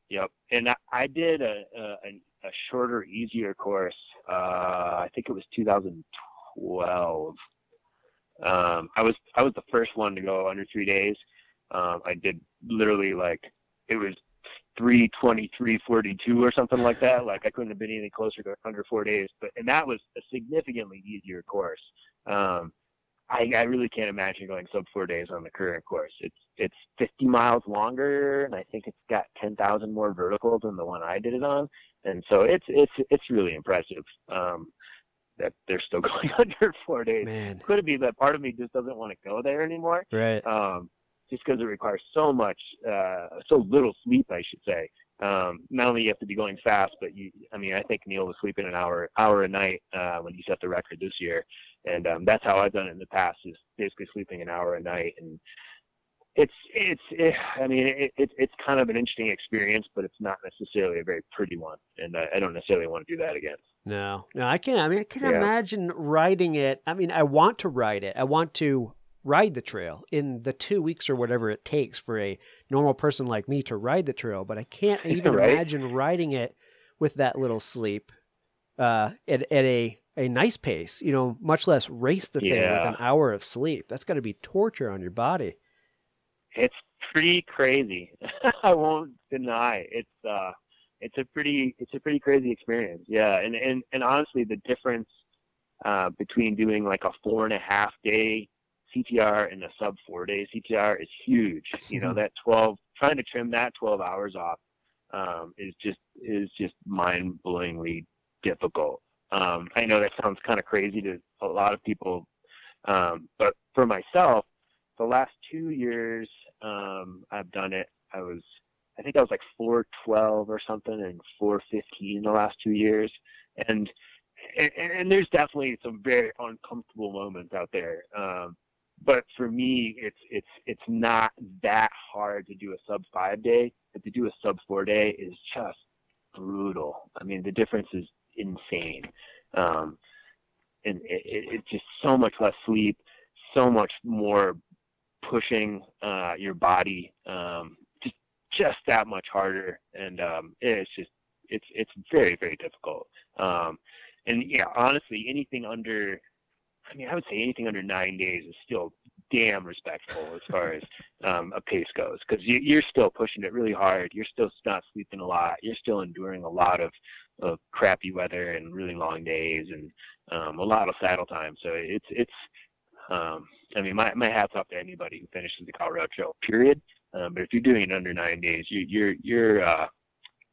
Yep. And I, I did a, a, a shorter, easier course. Uh, I think it was two thousand twelve. Twelve. Um, I was I was the first one to go under three days. Um, I did literally like it was three twenty three forty two or something like that. Like I couldn't have been any closer to under four days. But and that was a significantly easier course. Um, I, I really can't imagine going sub four days on the current course. It's it's fifty miles longer, and I think it's got ten thousand more vertical than the one I did it on. And so it's it's it's really impressive. Um, that they're still going under four days. Man. Could it be that part of me just doesn't want to go there anymore? Right. Um, just because it requires so much, uh, so little sleep, I should say. Um, not only you have to be going fast, but you, I mean, I think Neil was sleeping an hour, hour a night, uh, when he set the record this year. And, um, that's how I've done it in the past, is basically sleeping an hour a night. And it's, it's, it, I mean, it, it, it's kind of an interesting experience, but it's not necessarily a very pretty one. And I, I don't necessarily want to do that again. No, no, I can't. I mean, I can't yeah. imagine riding it. I mean, I want to ride it. I want to ride the trail in the two weeks or whatever it takes for a normal person like me to ride the trail, but I can't even right? imagine riding it with that little sleep uh, at, at a, a nice pace, you know, much less race the thing yeah. with an hour of sleep. That's got to be torture on your body. It's pretty crazy. I won't deny it's, uh, It's a pretty, it's a pretty crazy experience. Yeah. And, and, and honestly, the difference, uh, between doing like a four and a half day C T R and a sub four day C T R is huge. You know, that twelve, trying to trim that twelve hours off, um, is just, is just mind blowingly difficult. Um, I know that sounds kind of crazy to a lot of people. Um, but for myself, the last two years, um, I've done it. I was, I think I was like four twelve or something and four fifteen the last two years. And, and, and there's definitely some very uncomfortable moments out there. Um, but for me, it's, it's, it's not that hard to do a sub five day, but to do a sub four day is just brutal. I mean, the difference is insane. Um, and it, it, it's just so much less sleep, so much more pushing, uh, your body, um, just that much harder. And um it's just it's it's very, very difficult. Um and yeah, honestly, anything under I mean I would say anything under nine days is still damn respectful as far as um a pace goes, because you, you're still pushing it really hard. You're still not sleeping a lot. You're still enduring a lot of of crappy weather and really long days and um a lot of saddle time. So it's it's um I mean my my hat's off to anybody who finishes the Colorado Trail, period. Um, but if you're doing it under nine days, you, you're you're uh,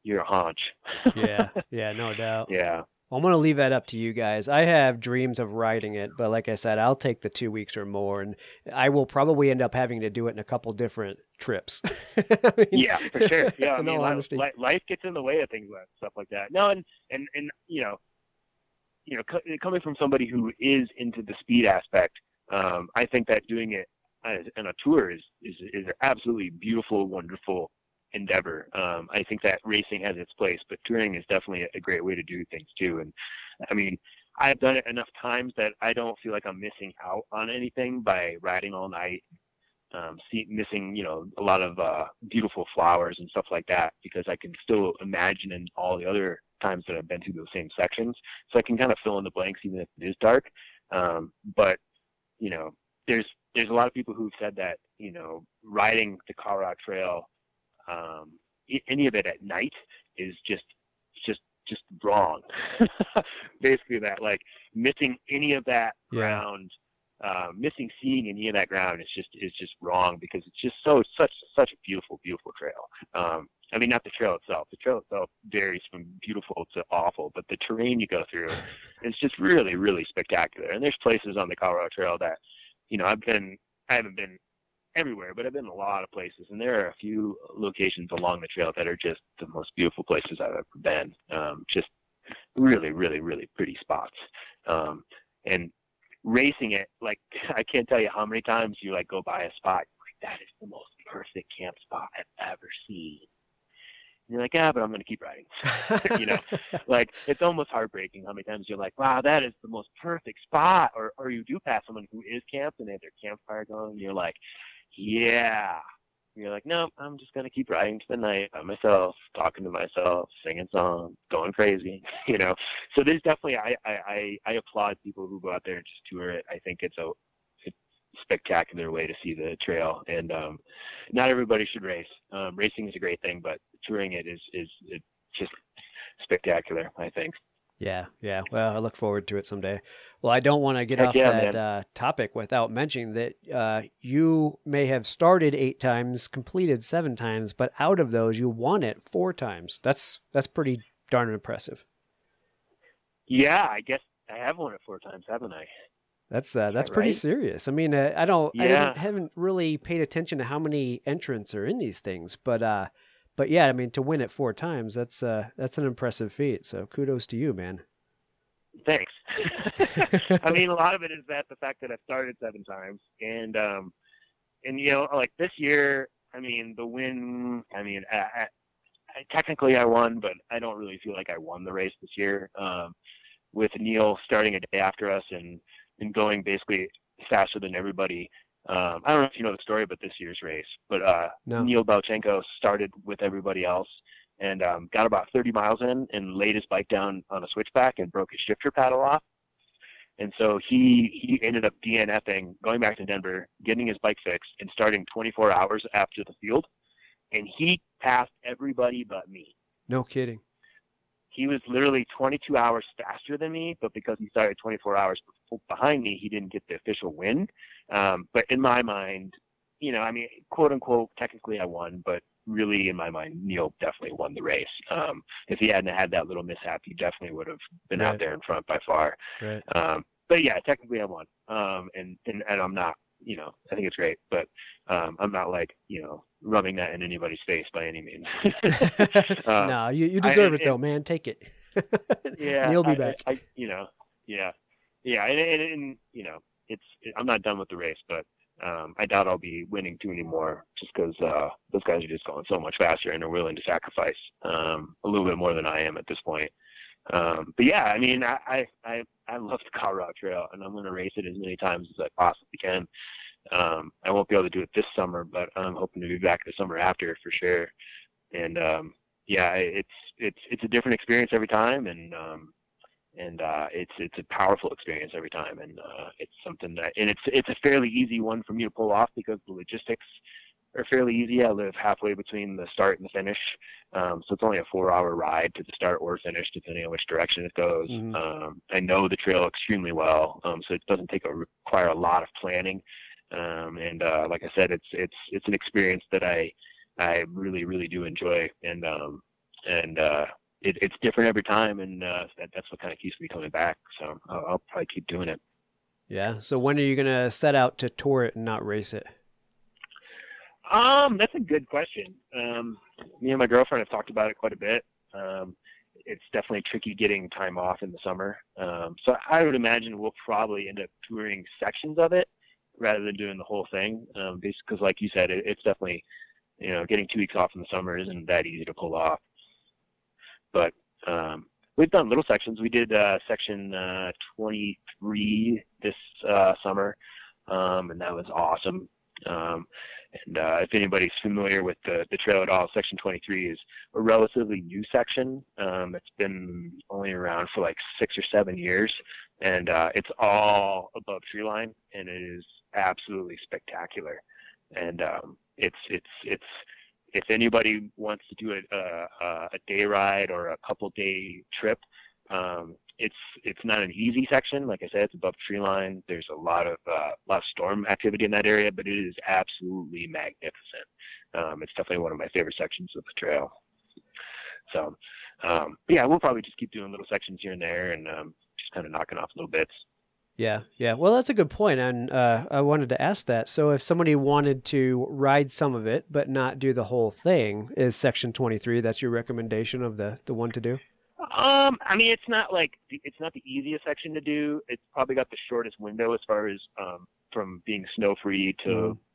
you're a haunch. Yeah, yeah, no doubt. Yeah. I'm going to leave that up to you guys. I have dreams of riding it, but like I said, I'll take the two weeks or more, and I will probably end up having to do it in a couple different trips. I mean, yeah, for sure. Yeah, I mean, life, life gets in the way of things and stuff like that. No, and, and, and you know, you know, c- coming from somebody who is into the speed aspect, um, I think that doing it on a tour is, is, is an absolutely beautiful, wonderful endeavor. Um, I think that racing has its place, but touring is definitely a great way to do things too. And I mean, I've done it enough times that I don't feel like I'm missing out on anything by riding all night, um, see, missing, you know, a lot of uh, beautiful flowers and stuff like that, because I can still imagine in all the other times that I've been to those same sections. So I can kind of fill in the blanks even if it is dark. Um, but, you know, there's, there's a lot of people who've said that, you know, riding the Colorado Trail, um, any of it at night is just, just, just wrong. Basically that, like, missing any of that yeah. ground, uh, missing seeing any of that ground is just, is just wrong, because it's just so, such, such a beautiful, beautiful trail. Um, I mean, not the trail itself. The trail itself varies from beautiful to awful, but the terrain you go through is just really, really spectacular. And there's places on the Colorado Trail that, you know, I've been, I haven't been everywhere, but I've been in a lot of places, and there are a few locations along the trail that are just the most beautiful places I've ever been. Um, just really, really, really pretty spots. Um, and racing it, like, I can't tell you how many times you, like, go by a spot, like, that is the most perfect camp spot I've ever seen. And you're like, ah, but I'm going to keep riding. You know, like, it's almost heartbreaking how many times you're like, wow, that is the most perfect spot. Or, or you do pass someone who is camped and they have their campfire going, and you're like, yeah. And you're like, no, I'm just going to keep riding to the night by myself, talking to myself, singing songs, going crazy, you know. So there's definitely, I, I, I applaud people who go out there and just tour it. I think it's a, it's a spectacular way to see the trail. And um, not everybody should race. Um, racing is a great thing, but touring it is, is it's just spectacular, I think. Yeah, yeah. Well, I look forward to it someday. Well, I don't want to get Heck off yeah, that uh, topic without mentioning that uh, you may have started eight times, completed seven times, but out of those, you won it four times. That's that's pretty darn impressive. Yeah, I guess I have won it four times, haven't I? That's uh, that's that pretty right? serious. I mean, uh, I don't, yeah. I haven't really paid attention to how many entrants are in these things, but. Uh, But yeah, I mean, to win it four times, that's uh, that's an impressive feat. So kudos to you, man. Thanks. I mean, a lot of it is that the fact that I started seven times, and um, and you know, like this year, I mean, the win. I mean, I, I, I, technically I won, but I don't really feel like I won the race this year. Um, with Neil starting a day after us and and going basically faster than everybody. Um, I don't know if you know the story about this year's race, but uh, no. Neil Belchenko started with everybody else and um, got about thirty miles in and laid his bike down on a switchback and broke his shifter paddle off. And so he, he ended up DNFing, going back to Denver, getting his bike fixed, and starting twenty-four hours after the field. And he passed everybody but me. No kidding. He was literally twenty-two hours faster than me, but because he started twenty-four hours behind me, he didn't get the official win. Um, but in my mind, you know, I mean, quote unquote, technically I won, but really in my mind, Neil definitely won the race. Um, if he hadn't had that little mishap, he definitely would have been right out there in front by far. Right. Um, but yeah, technically I won. Um, and, and, and I'm not, you know, I think it's great, but um, I'm not like, you know, rubbing that in anybody's face by any means. um, no, you, you deserve I, it, it though, man. Take it. Yeah. You'll be I, back. I, I, you know, yeah. Yeah. And, and, and you know, it's, it, I'm not done with the race, but um, I doubt I'll be winning too anymore just because uh, those guys are just going so much faster and are willing to sacrifice um, a little bit more than I am at this point. Um, but yeah, I mean, I, I, I, I love the Colorado Trail, and I'm going to race it as many times as I possibly can. Um, I won't be able to do it this summer, but I'm hoping to be back the summer after for sure. And, um, yeah, it's, it's, it's a different experience every time. And, um, and, uh, it's, it's a powerful experience every time. And, uh, it's something that, and it's, it's a fairly easy one for me to pull off because the logistics are fairly easy. I live halfway between the start and the finish. Um, so it's only a four hour ride to the start or finish, depending on which direction it goes. Mm-hmm. Um, I know the trail extremely well. Um, so it doesn't take a, require a lot of planning. Um, and, uh, like I said, it's, it's, it's an experience that I, I really, really do enjoy. And, um, and, uh, it, it's different every time, and uh, that, that's what kind of keeps me coming back. So I'll, I'll probably keep doing it. Yeah. So when are you going to set out to tour it and not race it? Um, that's a good question. Um, me and my girlfriend have talked about it quite a bit. Um, it's definitely tricky getting time off in the summer. Um, so I would imagine we'll probably end up touring sections of it rather than doing the whole thing. Um, because like you said, it, it's definitely, you know, getting two weeks off in the summer isn't that easy to pull off. But, um, we've done little sections. We did, uh, section, uh, twenty-three this, uh, summer. Um, and that was awesome. Um, And uh, if anybody's familiar with the, the trail at all, Section twenty-three is a relatively new section. Um, it's been only around for like six or seven years, and uh, it's all above treeline, and it is absolutely spectacular. And um, it's it's it's if anybody wants to do a a, a day ride or a couple day trip, um, it's it's not an easy section. Like I said, it's above treeline. There's a lot of uh, lot of storm activity in that area, but it is absolutely magnificent. Um, it's definitely one of my favorite sections of the trail. So, um, yeah, we'll probably just keep doing little sections here and there, and um, just kind of knocking off little bits. Yeah, yeah. Well, that's a good point, and uh, I wanted to ask that. So, if somebody wanted to ride some of it but not do the whole thing, is Section twenty-three? That's your recommendation of the the one to do? Um, I mean, it's not like, it's not the easiest section to do. It's probably got the shortest window as far as, um, from being snow free to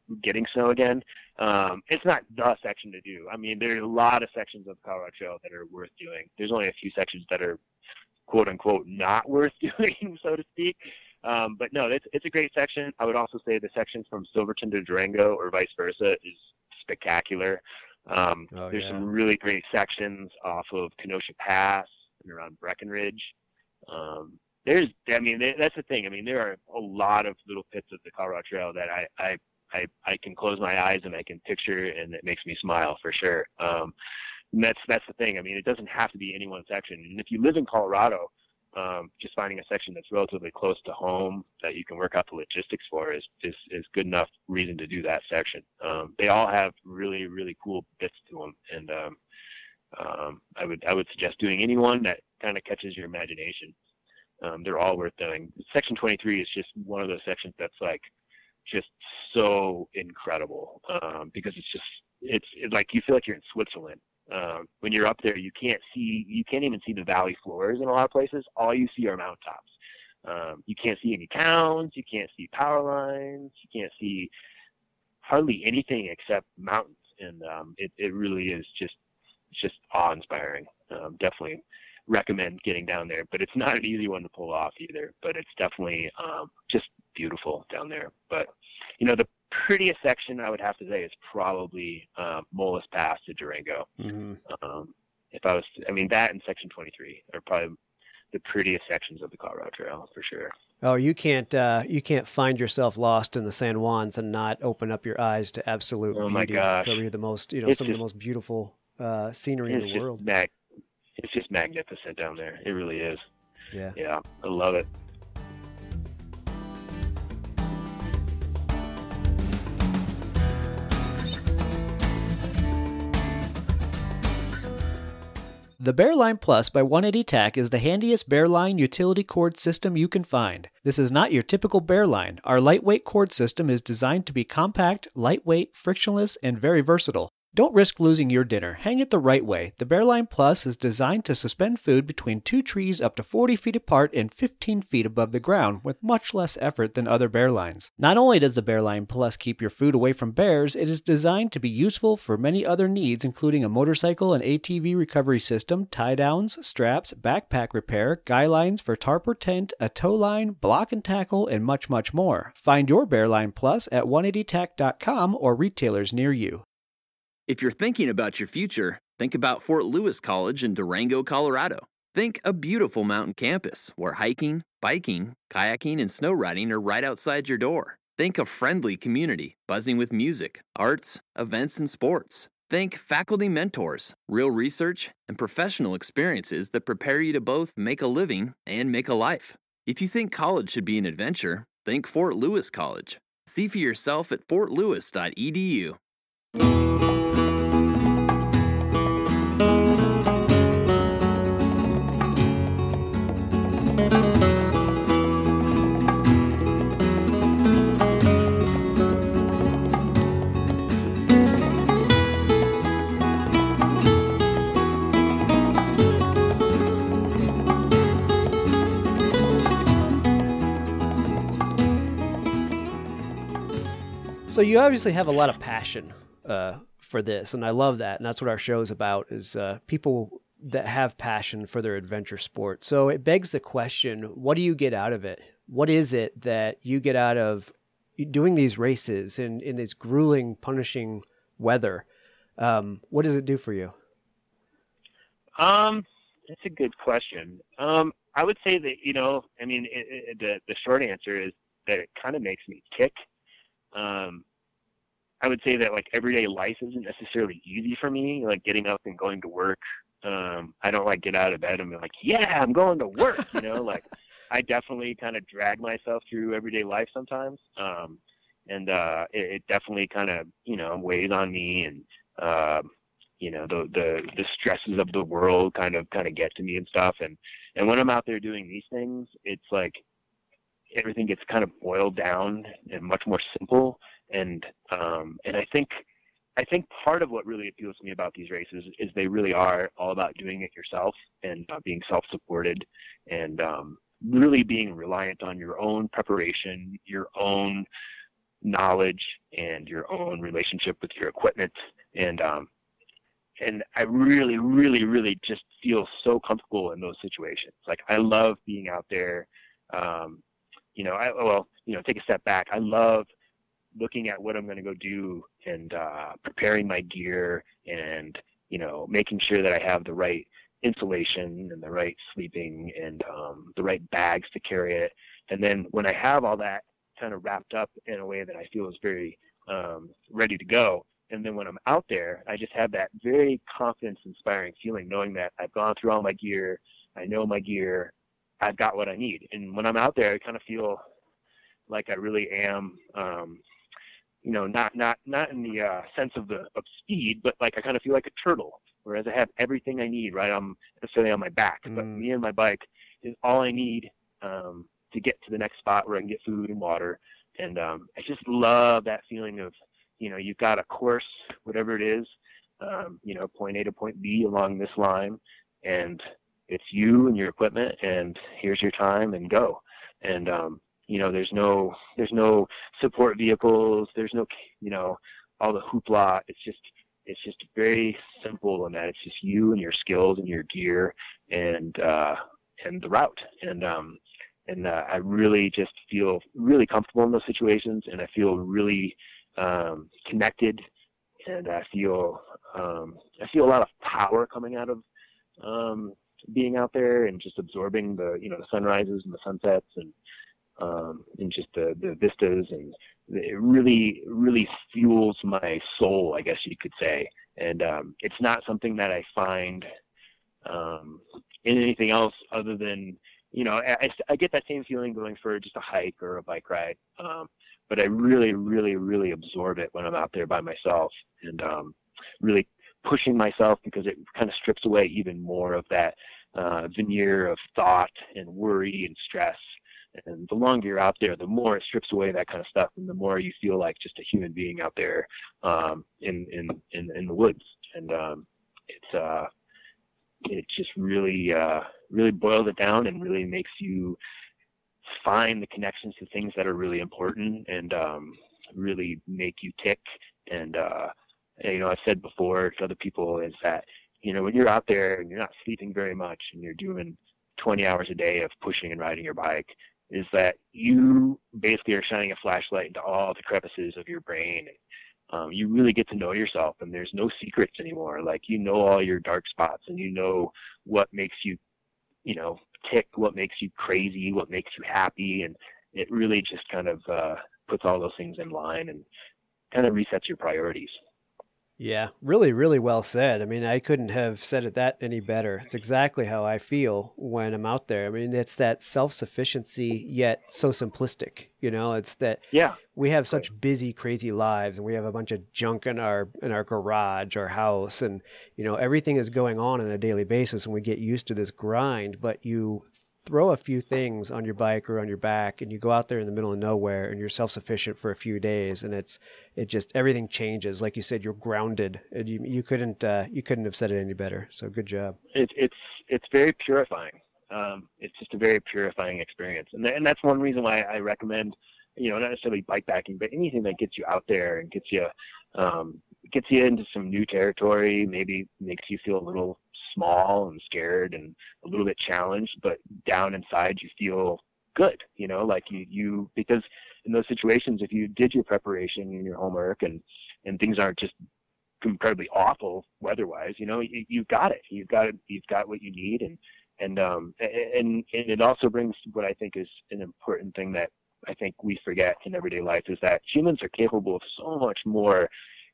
mm. getting snow again. Um, it's not the section to do. I mean, there are a lot of sections of the Colorado Trail that are worth doing. There's only a few sections that are quote unquote not worth doing, so to speak. Um, but no, it's, it's a great section. I would also say the sections from Silverton to Durango or vice versa is spectacular. Um, oh, there's yeah. some really great sections off of Kenosha Pass and around Breckenridge. Um, there's, I mean, that's the thing. I mean, there are a lot of little bits of the Colorado Trail that I, I, I, I can close my eyes and I can picture, and it makes me smile for sure. Um, and that's, that's the thing. I mean, it doesn't have to be any one section. And if you live in Colorado, um, just finding a section that's relatively close to home that you can work out the logistics for is, is, is good enough reason to do that section. Um, they all have really, really cool bits to them. And, um, um, I would, I would suggest doing any one that kind of catches your imagination. Um, they're all worth doing. Section twenty-three is just one of those sections that's like, just so incredible. Um, because it's just, it's, it's like, you feel like you're in Switzerland. Um, when you're up there, you can't see, you can't even see the valley floors in a lot of places. All you see are mountaintops. Um, you can't see any towns. You can't see power lines. You can't see hardly anything except mountains. And, um, it, it really is just, it's just awe inspiring. Um, definitely recommend getting down there, but it's not an easy one to pull off either, but it's definitely, um, just beautiful down there. But, you know, the prettiest section I would have to say is probably uh, Moles Pass to Durango. Mm-hmm. Um, if I was, to, I mean, that and Section twenty-three are probably the prettiest sections of the Colorado Trail for sure. Oh, you can't uh, you can't find yourself lost in the San Juans and not open up your eyes to absolute oh, beauty. My gosh. Probably the most, you know, it's some just, of the most beautiful uh, scenery in the world. Mag- it's just magnificent down there. It really is. Yeah, yeah, I love it. The Bearline Plus by one eighty T A C is the handiest Bearline utility cord system you can find. This is not your typical Bearline. Our lightweight cord system is designed to be compact, lightweight, frictionless, and very versatile. Don't risk losing your dinner. Hang it the right way. The Bearline Plus is designed to suspend food between two trees up to forty feet apart and fifteen feet above the ground with much less effort than other Bearlines. Not only does the Bearline Plus keep your food away from bears, it is designed to be useful for many other needs, including a motorcycle and A T V recovery system, tie downs, straps, backpack repair, guy lines for tarp or tent, a tow line, block and tackle, and much, much more. Find your Bearline Plus at one eighty T A C dot com or retailers near you. If you're thinking about your future, think about Fort Lewis College in Durango, Colorado. Think a beautiful mountain campus where hiking, biking, kayaking, and snow riding are right outside your door. Think a friendly community buzzing with music, arts, events, and sports. Think faculty mentors, real research, and professional experiences that prepare you to both make a living and make a life. If you think college should be an adventure, think Fort Lewis College. See for yourself at fort lewis dot e d u. So you obviously have a lot of passion uh, for this, and I love that. And that's what our show is about, is uh, people that have passion for their adventure sport. So it begs the question, what do you get out of it? What is it that you get out of doing these races in, in this grueling, punishing weather? Um, what does it do for you? Um, that's a good question. Um, I would say that, you know, I mean, it, it, the, the short answer is that it kind of makes me tick. Um, I would say that, like, everyday life isn't necessarily easy for me, like getting up and going to work. Um, I don't like get out of bed and be like, yeah, I'm going to work, you know, like I definitely kind of drag myself through everyday life sometimes. Um, and, uh, it, it definitely kind of, you know, weighs on me, and, um, uh, you know, the, the, the stresses of the world kind of, kind of get to me and stuff. And, and when I'm out there doing these things, it's like everything gets kind of boiled down and much more simple. And, um, and I think, I think part of what really appeals to me about these races is they really are all about doing it yourself and uh, being self-supported and, um, really being reliant on your own preparation, your own knowledge, and your own relationship with your equipment. And, um, and I really, really, really just feel so comfortable in those situations. Like, I love being out there. Um, you know, I, well, you know, take a step back. I love looking at what I'm going to go do and, uh, preparing my gear and, you know, making sure that I have the right insulation and the right sleeping and, um, the right bags to carry it. And then when I have all that kind of wrapped up in a way that I feel is very, um, ready to go. And then when I'm out there, I just have that very confidence inspiring feeling, knowing that I've gone through all my gear. I know my gear. I've got what I need. And when I'm out there, I kind of feel like I really am, um, you know, not, not, not in the uh, sense of the of speed, but like I kind of feel like a turtle, whereas I have everything I need, right? I'm necessarily on my back, mm. but me and my bike is all I need um, to get to the next spot where I can get food and water. And um, I just love that feeling of, you know, you've got a course, whatever it is, um, you know, point A to point B along this line, and it's you and your equipment, and here's your time, and go. And, um, you know, there's no, there's no support vehicles. There's no, you know, all the hoopla. It's just, it's just very simple in that it's just you and your skills and your gear and, uh, and the route. And, um, and, uh, I really just feel really comfortable in those situations, and I feel really, um, connected, and I feel, um, I feel a lot of power coming out of, um, being out there and just absorbing the, you know, the sunrises and the sunsets and, um, and just the, the vistas, and it really, really fuels my soul, I guess you could say. And, um, it's not something that I find, um, in anything else other than, you know, I, I get that same feeling going for just a hike or a bike ride. Um, but I really, really, really absorb it when I'm out there by myself, and, um, really pushing myself, because it kind of strips away even more of that, uh, veneer of thought and worry and stress. And the longer you're out there, the more it strips away that kind of stuff, and the more you feel like just a human being out there, um, in, in, in, in the woods. And, um, it's, uh, it just really, uh, really boils it down and really makes you find the connections to things that are really important and, um, really make you tick. And, uh, you know, I've said before to other people is that, you know, when you're out there and you're not sleeping very much and you're doing twenty hours a day of pushing and riding your bike, is that you basically are shining a flashlight into all the crevices of your brain. Um, you really get to know yourself, and there's no secrets anymore. Like, you know all your dark spots, and you know what makes you, you know, tick, what makes you crazy, what makes you happy. And it really just kind of uh, puts all those things in line and kind of resets your priorities. Yeah, really, really well said. I mean, I couldn't have said it that any better. It's exactly how I feel when I'm out there. I mean, it's that self-sufficiency, yet so simplistic. You know, it's that yeah. we have such busy, crazy lives, and we have a bunch of junk in our in our garage or house, and, you know, everything is going on on a daily basis, and we get used to this grind, but you throw a few things on your bike or on your back, and you go out there in the middle of nowhere, and you're self-sufficient for a few days. And it's, it just, everything changes. Like you said, you're grounded, and you, you couldn't, uh, you couldn't have said it any better. So good job. It, it's, it's very purifying. Um, it's just a very purifying experience. And, th- and that's one reason why I recommend you know, not necessarily bike packing, but anything that gets you out there and gets you, um, gets you into some new territory, maybe makes you feel a little small and scared and a little bit challenged, but down inside you feel good, you know, like you, you, because in those situations, if you did your preparation and your homework and, and things aren't just incredibly awful weather-wise, you know, you, you've got it, you've got it, you've got what you need. And, and, um, and, and it also brings what I think is an important thing that I think we forget in everyday life is that humans are capable of so much more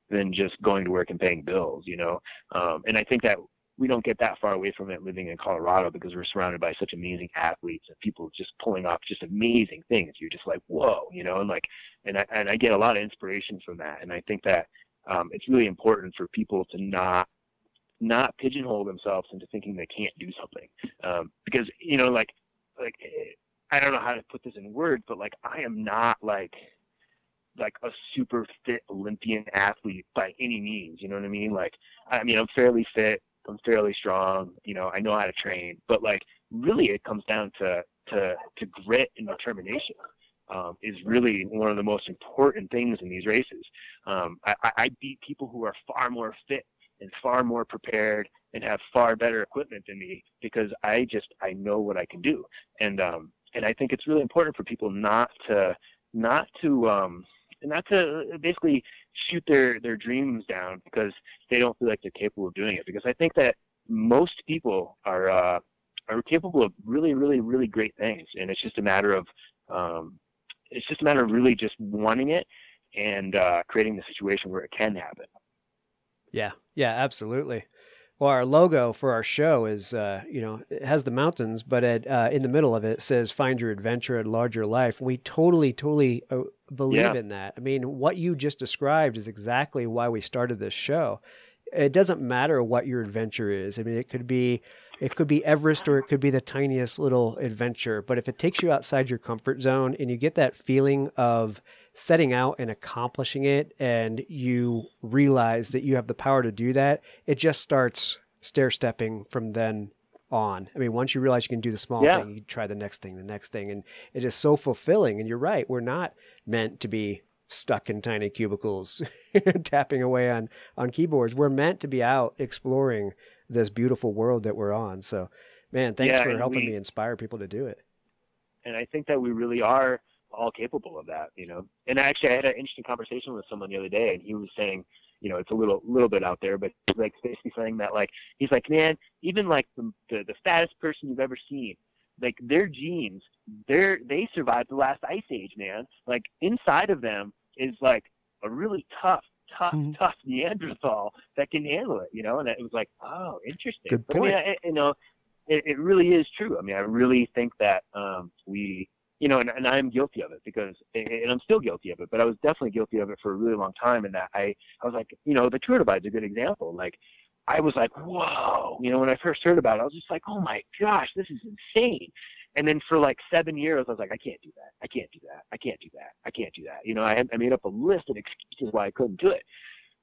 than just going to work and paying bills, you know? Um, and I think that we don't get that far away from it living in Colorado because we're surrounded by such amazing athletes and people just pulling off just amazing things. You're just like, whoa, you know, and like, and I, and I get a lot of inspiration from that. And I think that, um, it's really important for people to not, not pigeonhole themselves into thinking they can't do something. Um, because, you know, like, like, I don't know how to put this in words, but like, I am not like, like a super fit Olympian athlete by any means. You know what I mean? Like, I mean, I'm fairly fit. I'm fairly strong, you know, I know how to train, but like really it comes down to, to, to grit and determination, um, is really one of the most important things in these races. Um, I, I beat people who are far more fit and far more prepared and have far better equipment than me because I just, I know what I can do. And, um, and I think it's really important for people not to, not to, um, not to basically shoot their, their dreams down because they don't feel like they're capable of doing it. Because I think that most people are uh, are capable of really, really, really great things, and it's just a matter of um, it's just a matter of really just wanting it and uh, creating the situation where it can happen. Yeah, yeah, absolutely. Well, our logo for our show is, uh, you know, it has the mountains, but at, uh, in the middle of it says, find your adventure and enlarge your life. We totally, totally uh, believe yeah. in that. I mean, what you just described is exactly why we started this show. It doesn't matter what your adventure is. I mean, it could be, it could be Everest or it could be the tiniest little adventure, but if it takes you outside your comfort zone and you get that feeling of setting out and accomplishing it, and you realize that you have the power to do that, it just starts stair-stepping from then on. I mean, once you realize you can do the small yeah. thing, you try the next thing, the next thing, and it is so fulfilling. And you're right, we're not meant to be stuck in tiny cubicles, tapping away on, on keyboards. We're meant to be out exploring this beautiful world that we're on. So, man, thanks yeah, for helping we, me inspire people to do it. And I think that we really are all capable of that, you know. And actually, I had an interesting conversation with someone the other day, and he was saying, you know, it's a little little bit out there, but like basically saying that, like, he's like, man, even like the the, the fattest person you've ever seen, like their genes, they're they survived the last ice age, man. Like inside of them is like a really tough, tough, mm-hmm. tough Neanderthal that can handle it, you know. And it was like, oh, interesting. Good point. I mean, I, you know, it, it really is true. I mean, I really think that um, we. You know, and, and I'm guilty of it because, and I'm still guilty of it, but I was definitely guilty of it for a really long time. And that I, I was like, you know, the Tour Divide is a good example. Like, I was like, whoa, you know, when I first heard about it, I was just like, oh my gosh, this is insane. And then for like seven years, I was like, I can't do that. I can't do that. I can't do that. I can't do that. You know, I, I made up a list of excuses why I couldn't do it.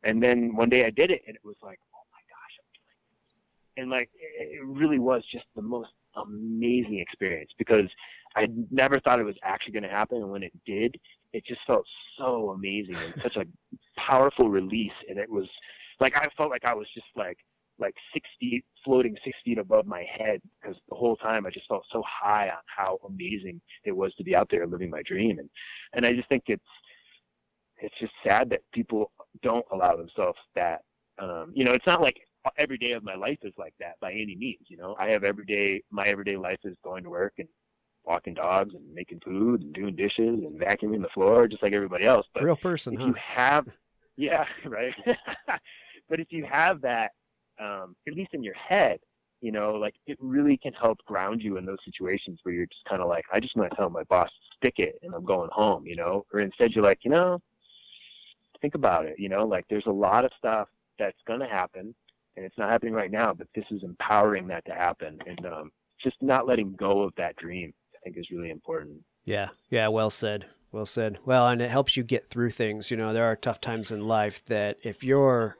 And then one day I did it and it was like, oh my gosh. And like, it really was just the most amazing experience because I never thought it was actually going to happen. And when it did, it just felt so amazing and such a powerful release. And it was like, I felt like I was just like, like six feet floating six feet above my head. Cause the whole time I just felt so high on how amazing it was to be out there living my dream. And, and I just think it's, it's just sad that people don't allow themselves that, um, you know, it's not like every day of my life is like that by any means. You know, I have every day, my everyday life is going to work and walking dogs and making food and doing dishes and vacuuming the floor, just like everybody else. But real person, if huh? you have, yeah, right. But if you have that, um, at least in your head, you know, like it really can help ground you in those situations where you're just kind of like, I just want to tell my boss, stick it and I'm going home, you know, or instead you're like, you know, think about it, you know, like there's a lot of stuff that's going to happen and it's not happening right now, but this is empowering that to happen. And, um, just not letting go of that dream, I think, is really important. Yeah. Yeah. Well said. Well said. Well, and it helps you get through things. You know, there are tough times in life that if you're,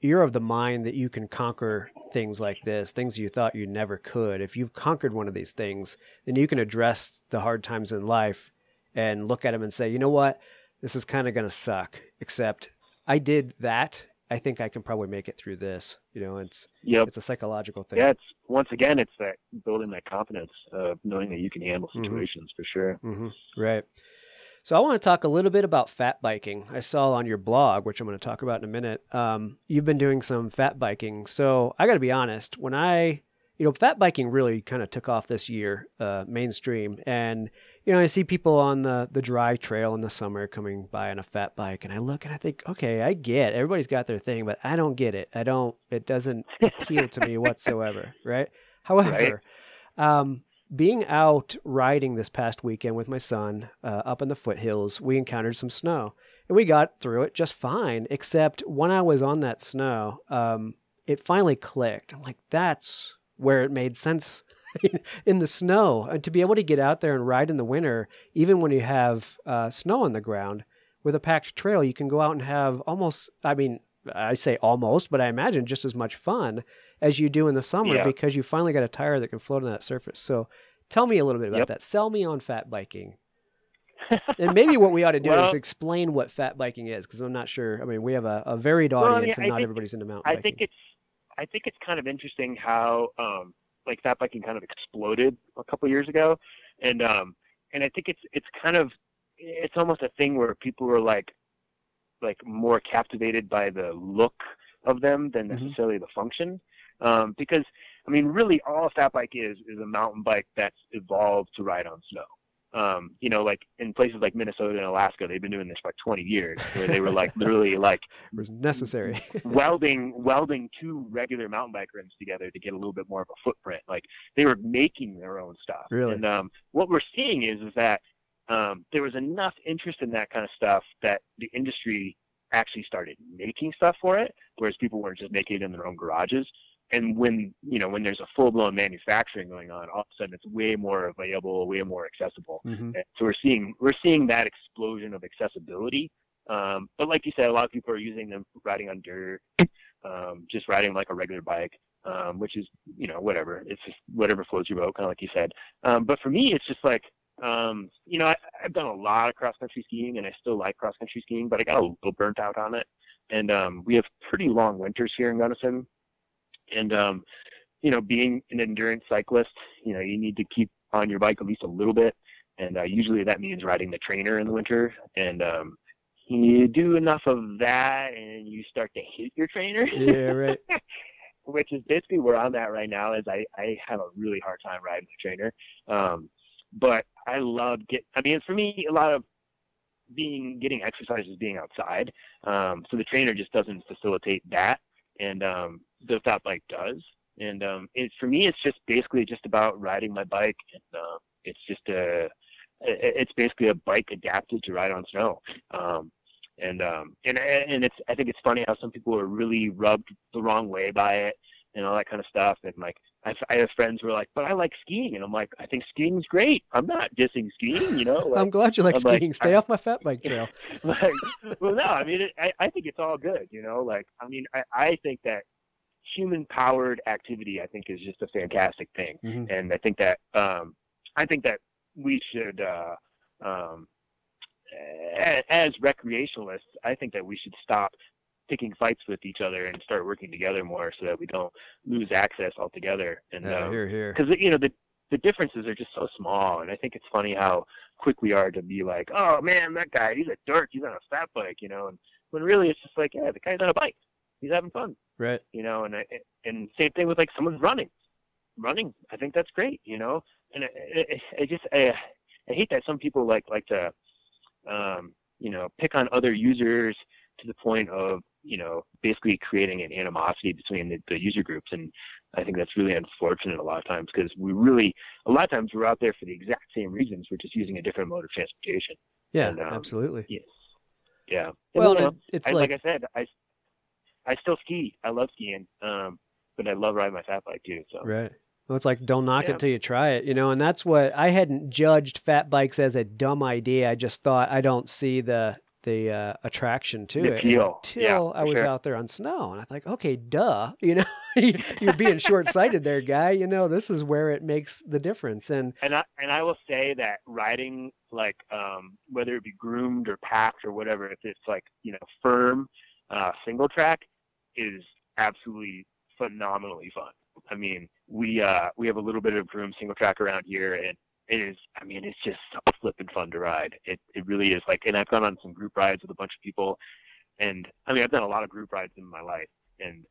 you're of the mind that you can conquer things like this, things you thought you never could, if you've conquered one of these things, then you can address the hard times in life and look at them and say, you know what, this is kind of going to suck, except I did that. I think I can probably make it through this. You know, it's yep. it's a psychological thing. Yeah, it's once again, it's that building that confidence of knowing that you can handle situations mm-hmm. for sure. Mm-hmm. Right. So I want to talk a little bit about fat biking. I saw on your blog, which I'm going to talk about in a minute, um, you've been doing some fat biking. So I got to be honest, when I, you know, fat biking really kind of took off this year, uh, mainstream. And, you know, I see people on the, the dry trail in the summer coming by on a fat bike, and I look and I think, okay, I get, everybody's got their thing, but I don't get it. I don't, it doesn't appeal to me whatsoever. Right. However, right. um, being out riding this past weekend with my son uh, up in the foothills, we encountered some snow, and we got through it just fine. Except when I was on that snow, um, it finally clicked. I'm like, that's where it made sense in the snow. And to be able to get out there and ride in the winter, even when you have uh, snow on the ground, with a packed trail, you can go out and have almost, I mean, I say almost, but I imagine just as much fun as you do in the summer yeah. because you finally got a tire that can float on that surface. So tell me a little bit about yep. that. Sell me on fat biking. And maybe what we ought to do well, is explain what fat biking is, because I'm not sure. I mean, we have a, a varied audience well, I mean, and I not think, everybody's into mountain biking. I think it's, I think it's kind of interesting how um, like fat biking kind of exploded a couple of years ago. And um, and I think it's it's kind of, it's almost a thing where people were like, like more captivated by the look of them than necessarily mm-hmm. the function. Um, because I mean, really all a fat bike is, is a mountain bike that's evolved to ride on snow. Um, you know, like in places like Minnesota and Alaska, they've been doing this for like twenty years where they were like, literally like it was necessary welding, welding two regular mountain bike rims together to get a little bit more of a footprint. Like they were making their own stuff. Really? And, um, what we're seeing is, is that, Um, there was enough interest in that kind of stuff that the industry actually started making stuff for it, whereas people weren't just making it in their own garages. And when, you know, when there's a full-blown manufacturing going on, all of a sudden it's way more available, way more accessible. Mm-hmm. So we're seeing we're seeing that explosion of accessibility. Um, but like you said, a lot of people are using them riding on dirt, um, just riding like a regular bike, um, which is, you know, whatever. It's just whatever floats your boat, kind of like you said. Um, but for me, it's just like, Um, you know, I, I've done a lot of cross-country skiing, and I still like cross-country skiing, but I got a little burnt out on it. And um, we have pretty long winters here in Gunnison. And, um, you know, being an endurance cyclist, you know, you need to keep on your bike at least a little bit. And uh, usually that means riding the trainer in the winter. And um, you do enough of that, and you start to hate your trainer. Yeah, right. Which is basically where I'm at right now, is I, I have a really hard time riding the trainer. Um, but I love get. I mean, for me, a lot of being getting exercise is being outside. Um, so the trainer just doesn't facilitate that, and um, the fat bike does. And um, it, for me, it's just basically just about riding my bike. And uh, it's just a, it's basically a bike adapted to ride on snow. Um, and um, and and it's. I think it's funny how some people are really rubbed the wrong way by it and all that kind of stuff. And like, I, I have friends who are like, but I like skiing. And I'm like, I think skiing's great. I'm not dissing skiing, you know? Like, I'm glad you like I'm skiing. Like, Stay I, off my fat bike trail. Like, well, no, I mean, it, I, I think it's all good, you know? Like, I mean, I, I think that human-powered activity, I think, is just a fantastic thing. Mm-hmm. And I think that, um, I think that we should, uh, um, as, as recreationalists, I think that we should stop picking fights with each other and start working together more so that we don't lose access altogether. And yeah, um, here, here. Cause you know, the, the differences are just so small. And I think it's funny how quick we are to be like, oh man, that guy, he's a dork. He's on a fat bike, you know? And when really it's just like, yeah, the guy's on a bike. He's having fun. Right. You know? And I, and same thing with like someone's running, running. I think that's great, you know? And I, I, I just, I, I hate that some people like, like to, um, you know, pick on other users to the point of, you know, basically creating an animosity between the, the user groups. And I think that's really unfortunate a lot of times, because we really, a lot of times we're out there for the exact same reasons. We're just using a different mode of transportation. Yeah, and, um, absolutely. Yes. Yeah. Well, and, you know, it's I, like, like I said, I, I still ski. I love skiing. Um, but I love riding my fat bike too. So. Right. Well, it's like, don't knock yeah. it till you try it, you know? And that's what I hadn't judged fat bikes as a dumb idea. I just thought I don't see the, the uh, attraction to the it appeal. until yeah, I was sure. out there on snow. And I think, okay, duh, you know, you're being short-sighted there, guy. You know, this is where it makes the difference. And and I, and I will say that riding, like, um, whether it be groomed or packed or whatever, if it's like, you know, firm, uh, single track is absolutely phenomenally fun. I mean, we uh, we have a little bit of groomed single track around here, and it is, I mean, it's just so flippin' fun to ride. It it really is. Like, and I've gone on some group rides with a bunch of people, and I mean, I've done a lot of group rides in my life, and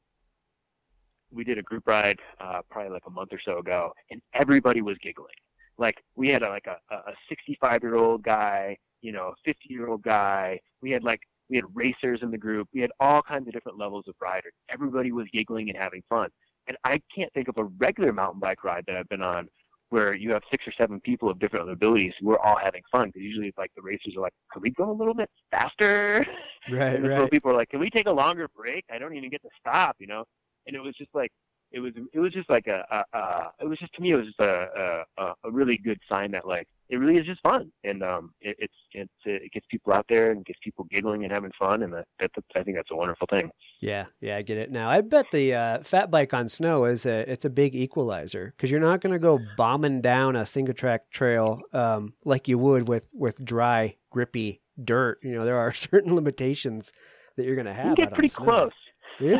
we did a group ride uh, probably like a month or so ago, and everybody was giggling. Like, we had a, like a a sixty-five-year-old guy, you know, a fifty-year-old guy. We had like we had racers in the group. We had all kinds of different levels of riders. Everybody was giggling and having fun. And I can't think of a regular mountain bike ride that I've been on where you have six or seven people of different abilities who are all having fun. Because usually it's like the racers are like, can we go a little bit faster? Right, and the right. people are like, can we take a longer break? I don't even get to stop, you know? And it was just like, it was, it was just like a, a, a it was just, to me, it was just a, a, a really good sign that, like, it really is just fun. And um, it, it's, it's, it gets people out there and gets people giggling and having fun. And that, that, I think that's a wonderful thing. Yeah. Yeah. I get it now. I bet the uh, fat bike on snow is a, it's a big equalizer, because you're not going to go bombing down a single track trail um, like you would with, with dry, grippy dirt. You know, there are certain limitations that you're going to have. You can get pretty close. Yeah.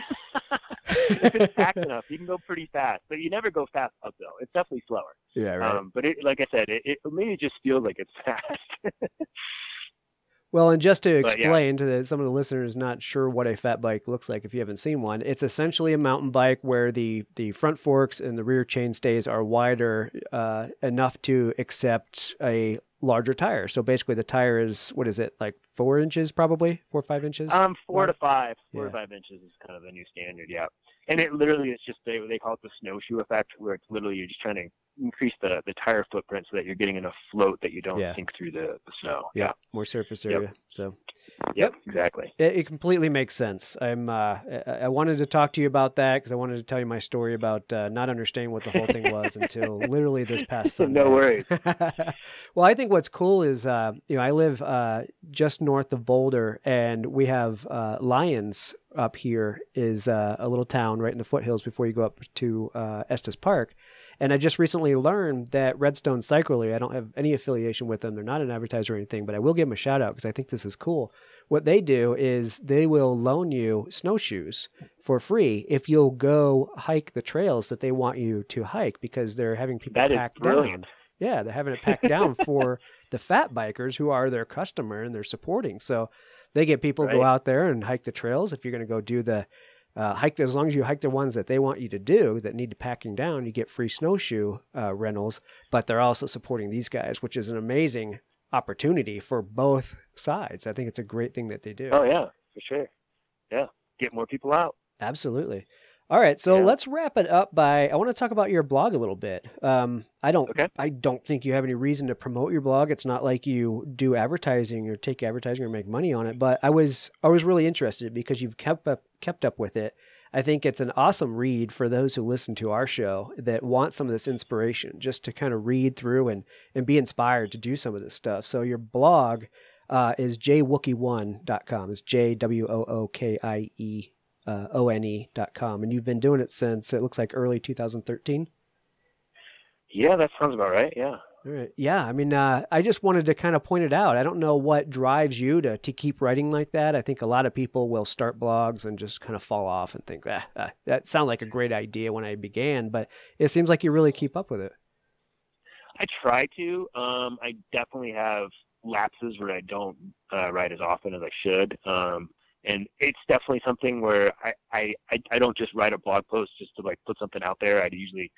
If it's packed enough, you can go pretty fast, but you never go fast uphill. It's definitely slower. Yeah, right. Um, but it, like I said, it, it maybe just feels like it's fast. Well, and just to explain but, yeah. to the, some of the listeners not sure what a fat bike looks like, if you haven't seen one, it's essentially a mountain bike where the, the front forks and the rear chainstays are wider uh, enough to accept a larger tire. So basically the tire is, what is it, like four inches probably? Four or five inches? Um, Four or? to five. Four yeah. to five inches is kind of the new standard, yeah. And it literally is just, they, they call it the snowshoe effect, where it's literally you're just trying to increase the, the tire footprint so that you're getting enough float that you don't yeah. sink through the, the snow. Yeah. yeah. More surface area. Yep. So, yep, yep. exactly. It, it completely makes sense. I'm, uh, I, I wanted to talk to you about that because I wanted to tell you my story about uh, not understanding what the whole thing was until literally this past Sunday. No worries. Well, I think what's cool is, uh, you know, I live uh, just north of Boulder, and we have uh, lions up here is uh, a little town right in the foothills before you go up to uh, Estes Park. And I just recently learned that Redstone Cyclery, I don't have any affiliation with them. They're not an advertiser or anything, but I will give them a shout out because I think this is cool. What they do is they will loan you snowshoes for free if you'll go hike the trails that they want you to hike, because they're having people that packed down. Yeah, they're having it packed down for the fat bikers who are their customer and they're supporting. So they get people right. go out there and hike the trails. If you're going to go do the Uh, hike, as long as you hike the ones that they want you to do that need packing down, you get free snowshoe uh, rentals, but they're also supporting these guys, which is an amazing opportunity for both sides. I think it's a great thing that they do. Oh yeah, for sure. Yeah. Get more people out. Absolutely. All right. So yeah. let's wrap it up by, I want to talk about your blog a little bit. Um, I don't, okay. I don't think you have any reason to promote your blog. It's not like you do advertising or take advertising or make money on it, but I was, I was really interested because you've kept up, kept up with it. I think it's an awesome read for those who listen to our show that want some of this inspiration, just to kind of read through and, and be inspired to do some of this stuff. So your blog uh, is j wookie one dot com. It's J W O O K I E Uh, O N E dot com, and you've been doing it since, it looks like, early two thousand thirteen. Yeah, that sounds about right. Yeah. All right. Yeah. I mean, uh, I just wanted to kind of point it out. I don't know what drives you to, to keep writing like that. I think a lot of people will start blogs and just kind of fall off and think, ah, ah, that sounded like a great idea when I began, but it seems like you really keep up with it. I try to. Um, I definitely have lapses where I don't uh, write as often as I should. Um, And it's definitely something where I, I, I don't just write a blog post just to like put something out there. I usually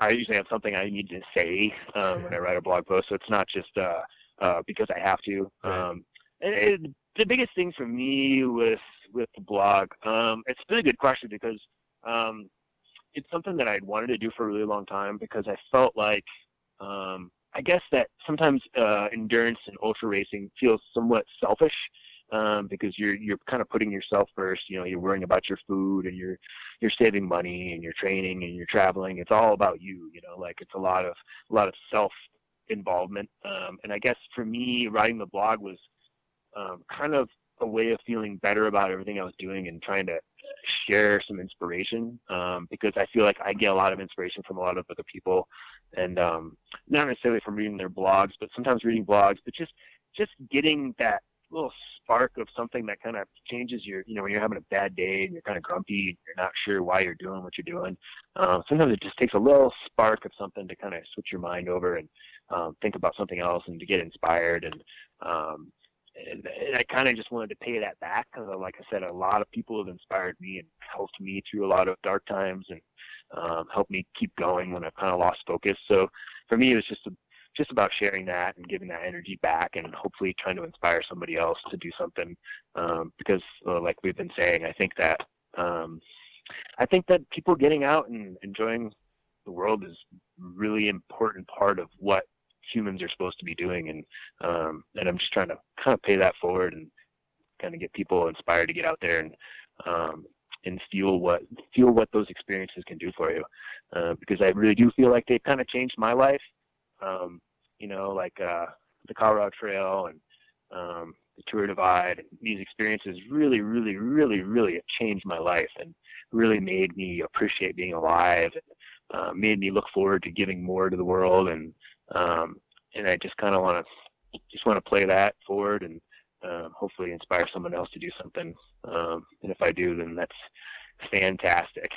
I usually have something I need to say um, when I write a blog post. So it's not just uh, uh, because I have to. Um, and it, the biggest thing for me with with the blog, um, it's been a good question because um, it's something that I'd wanted to do for a really long time because I felt like um, I guess that sometimes uh, endurance and ultra racing feels somewhat selfish. Um, because you're you're kind of putting yourself first, you know, you're worrying about your food and you're you're saving money and you're training and you're traveling. It's all about you, you know, like it's a lot of a lot of self involvement. Um, and I guess for me, writing the blog was um, kind of a way of feeling better about everything I was doing and trying to share some inspiration, um, because I feel like I get a lot of inspiration from a lot of other people, and um, not necessarily from reading their blogs, but sometimes reading blogs, but just, just getting that little spark of something that kind of changes your, you know, when you're having a bad day and you're kind of grumpy and you're not sure why you're doing what you're doing. Um, sometimes it just takes a little spark of something to kind of switch your mind over and um, think about something else and to get inspired. And, um, and, and I kind of just wanted to pay that back, because like I said, a lot of people have inspired me and helped me through a lot of dark times and um, helped me keep going when I kind of lost focus. So for me, it was just a just about sharing that and giving that energy back and hopefully trying to inspire somebody else to do something. Um, because uh, like we've been saying, I think that, um, I think that people getting out and enjoying the world is really important part of what humans are supposed to be doing. And, um, and I'm just trying to kind of pay that forward and kind of get people inspired to get out there and, um, and feel what, feel what those experiences can do for you. Uh, because I really do feel like they kind of changed my life. Um, you know, like uh, the Colorado Trail and um, the Tour Divide, these experiences really, really, really, really changed my life and really made me appreciate being alive, and, uh, made me look forward to giving more to the world. And um, and I just kind of want to just want to play that forward and um, hopefully inspire someone else to do something. Um, and if I do, then that's fantastic.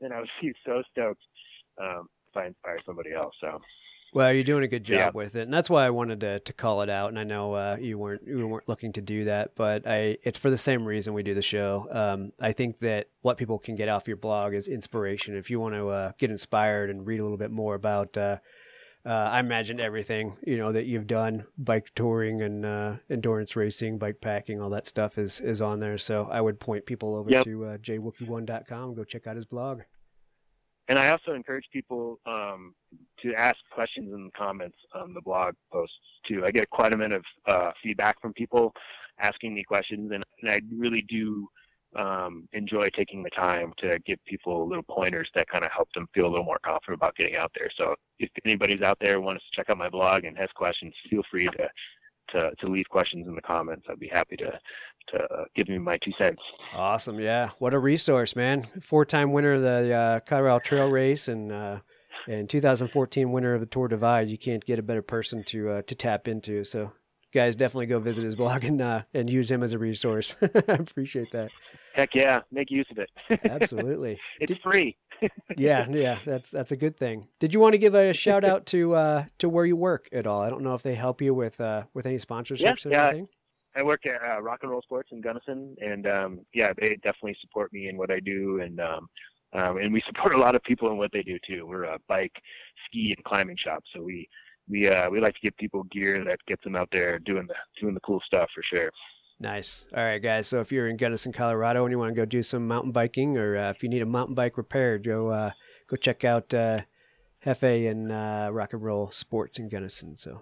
Then I would be so stoked um, if I inspire somebody else. So. Well, you're doing a good job yeah. with it, and that's why I wanted to, to call it out. And I know uh, you weren't you weren't looking to do that, but I it's for the same reason we do the show. Um, I think that what people can get off your blog is inspiration. If you want to uh, get inspired and read a little bit more about, uh, uh, I imagine everything you know that you've done, bike touring and uh, endurance racing, bike packing, all that stuff is is on there. So I would point people over yep. to uh, j wookie one dot com. Go check out his blog. And I also encourage people um, to ask questions in the comments on the blog posts too. I get quite a bit of uh, feedback from people asking me questions, and, and I really do um, enjoy taking the time to give people little pointers that kind of help them feel a little more confident about getting out there. So if anybody's out there who wants to check out my blog and has questions, feel free to to, to leave questions in the comments. I'd be happy to to give me my two cents. Awesome. Yeah. What a resource, man. Four-time winner of the uh, Colorado Trail Race and, uh, and two thousand fourteen winner of the Tour Divide. You can't get a better person to, uh, to tap into. So guys, definitely go visit his blog and, uh, and use him as a resource. I appreciate that. Heck yeah. Make use of it. Absolutely. It's Did, free. yeah. Yeah. That's, that's a good thing. Did you want to give a shout out to, uh, to where you work at all? I don't know if they help you with, uh, with any sponsorships yeah, or yeah. anything. I work at uh, Rock and Roll Sports in Gunnison, and um, yeah, they definitely support me in what I do, and um, um, and we support a lot of people in what they do too. We're a bike, ski, and climbing shop, so we we uh, we like to give people gear that gets them out there doing the doing the cool stuff for sure. Nice. All right, guys. So if you're in Gunnison, Colorado, and you want to go do some mountain biking, or uh, if you need a mountain bike repaired, go uh, go check out uh, Hefe and uh, Rock and Roll Sports in Gunnison. So.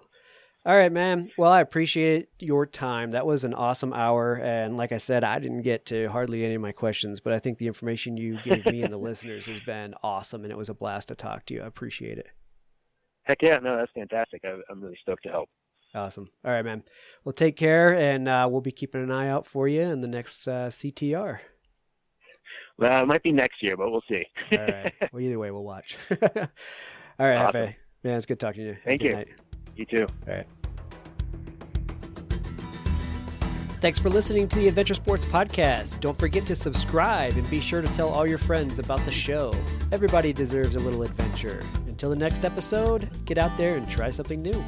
All right, man. Well, I appreciate your time. That was an awesome hour. And like I said, I didn't get to hardly any of my questions, but I think the information you gave me and the listeners has been awesome. And it was a blast to talk to you. I appreciate it. Heck yeah. No, that's fantastic. I, I'm really stoked to help. Awesome. All right, man. Well, take care. And uh, we'll be keeping an eye out for you in the next uh, C T R. Well, it might be next year, but we'll see. All right. Well, either way, we'll watch. All right, awesome. Hefe. Man, it's good talking to you. Have Thank you. Night. You too. All right. Thanks for listening to the Adventure Sports Podcast. Don't forget to subscribe and be sure to tell all your friends about the show. Everybody deserves a little adventure. Until the next episode, get out there and try something new.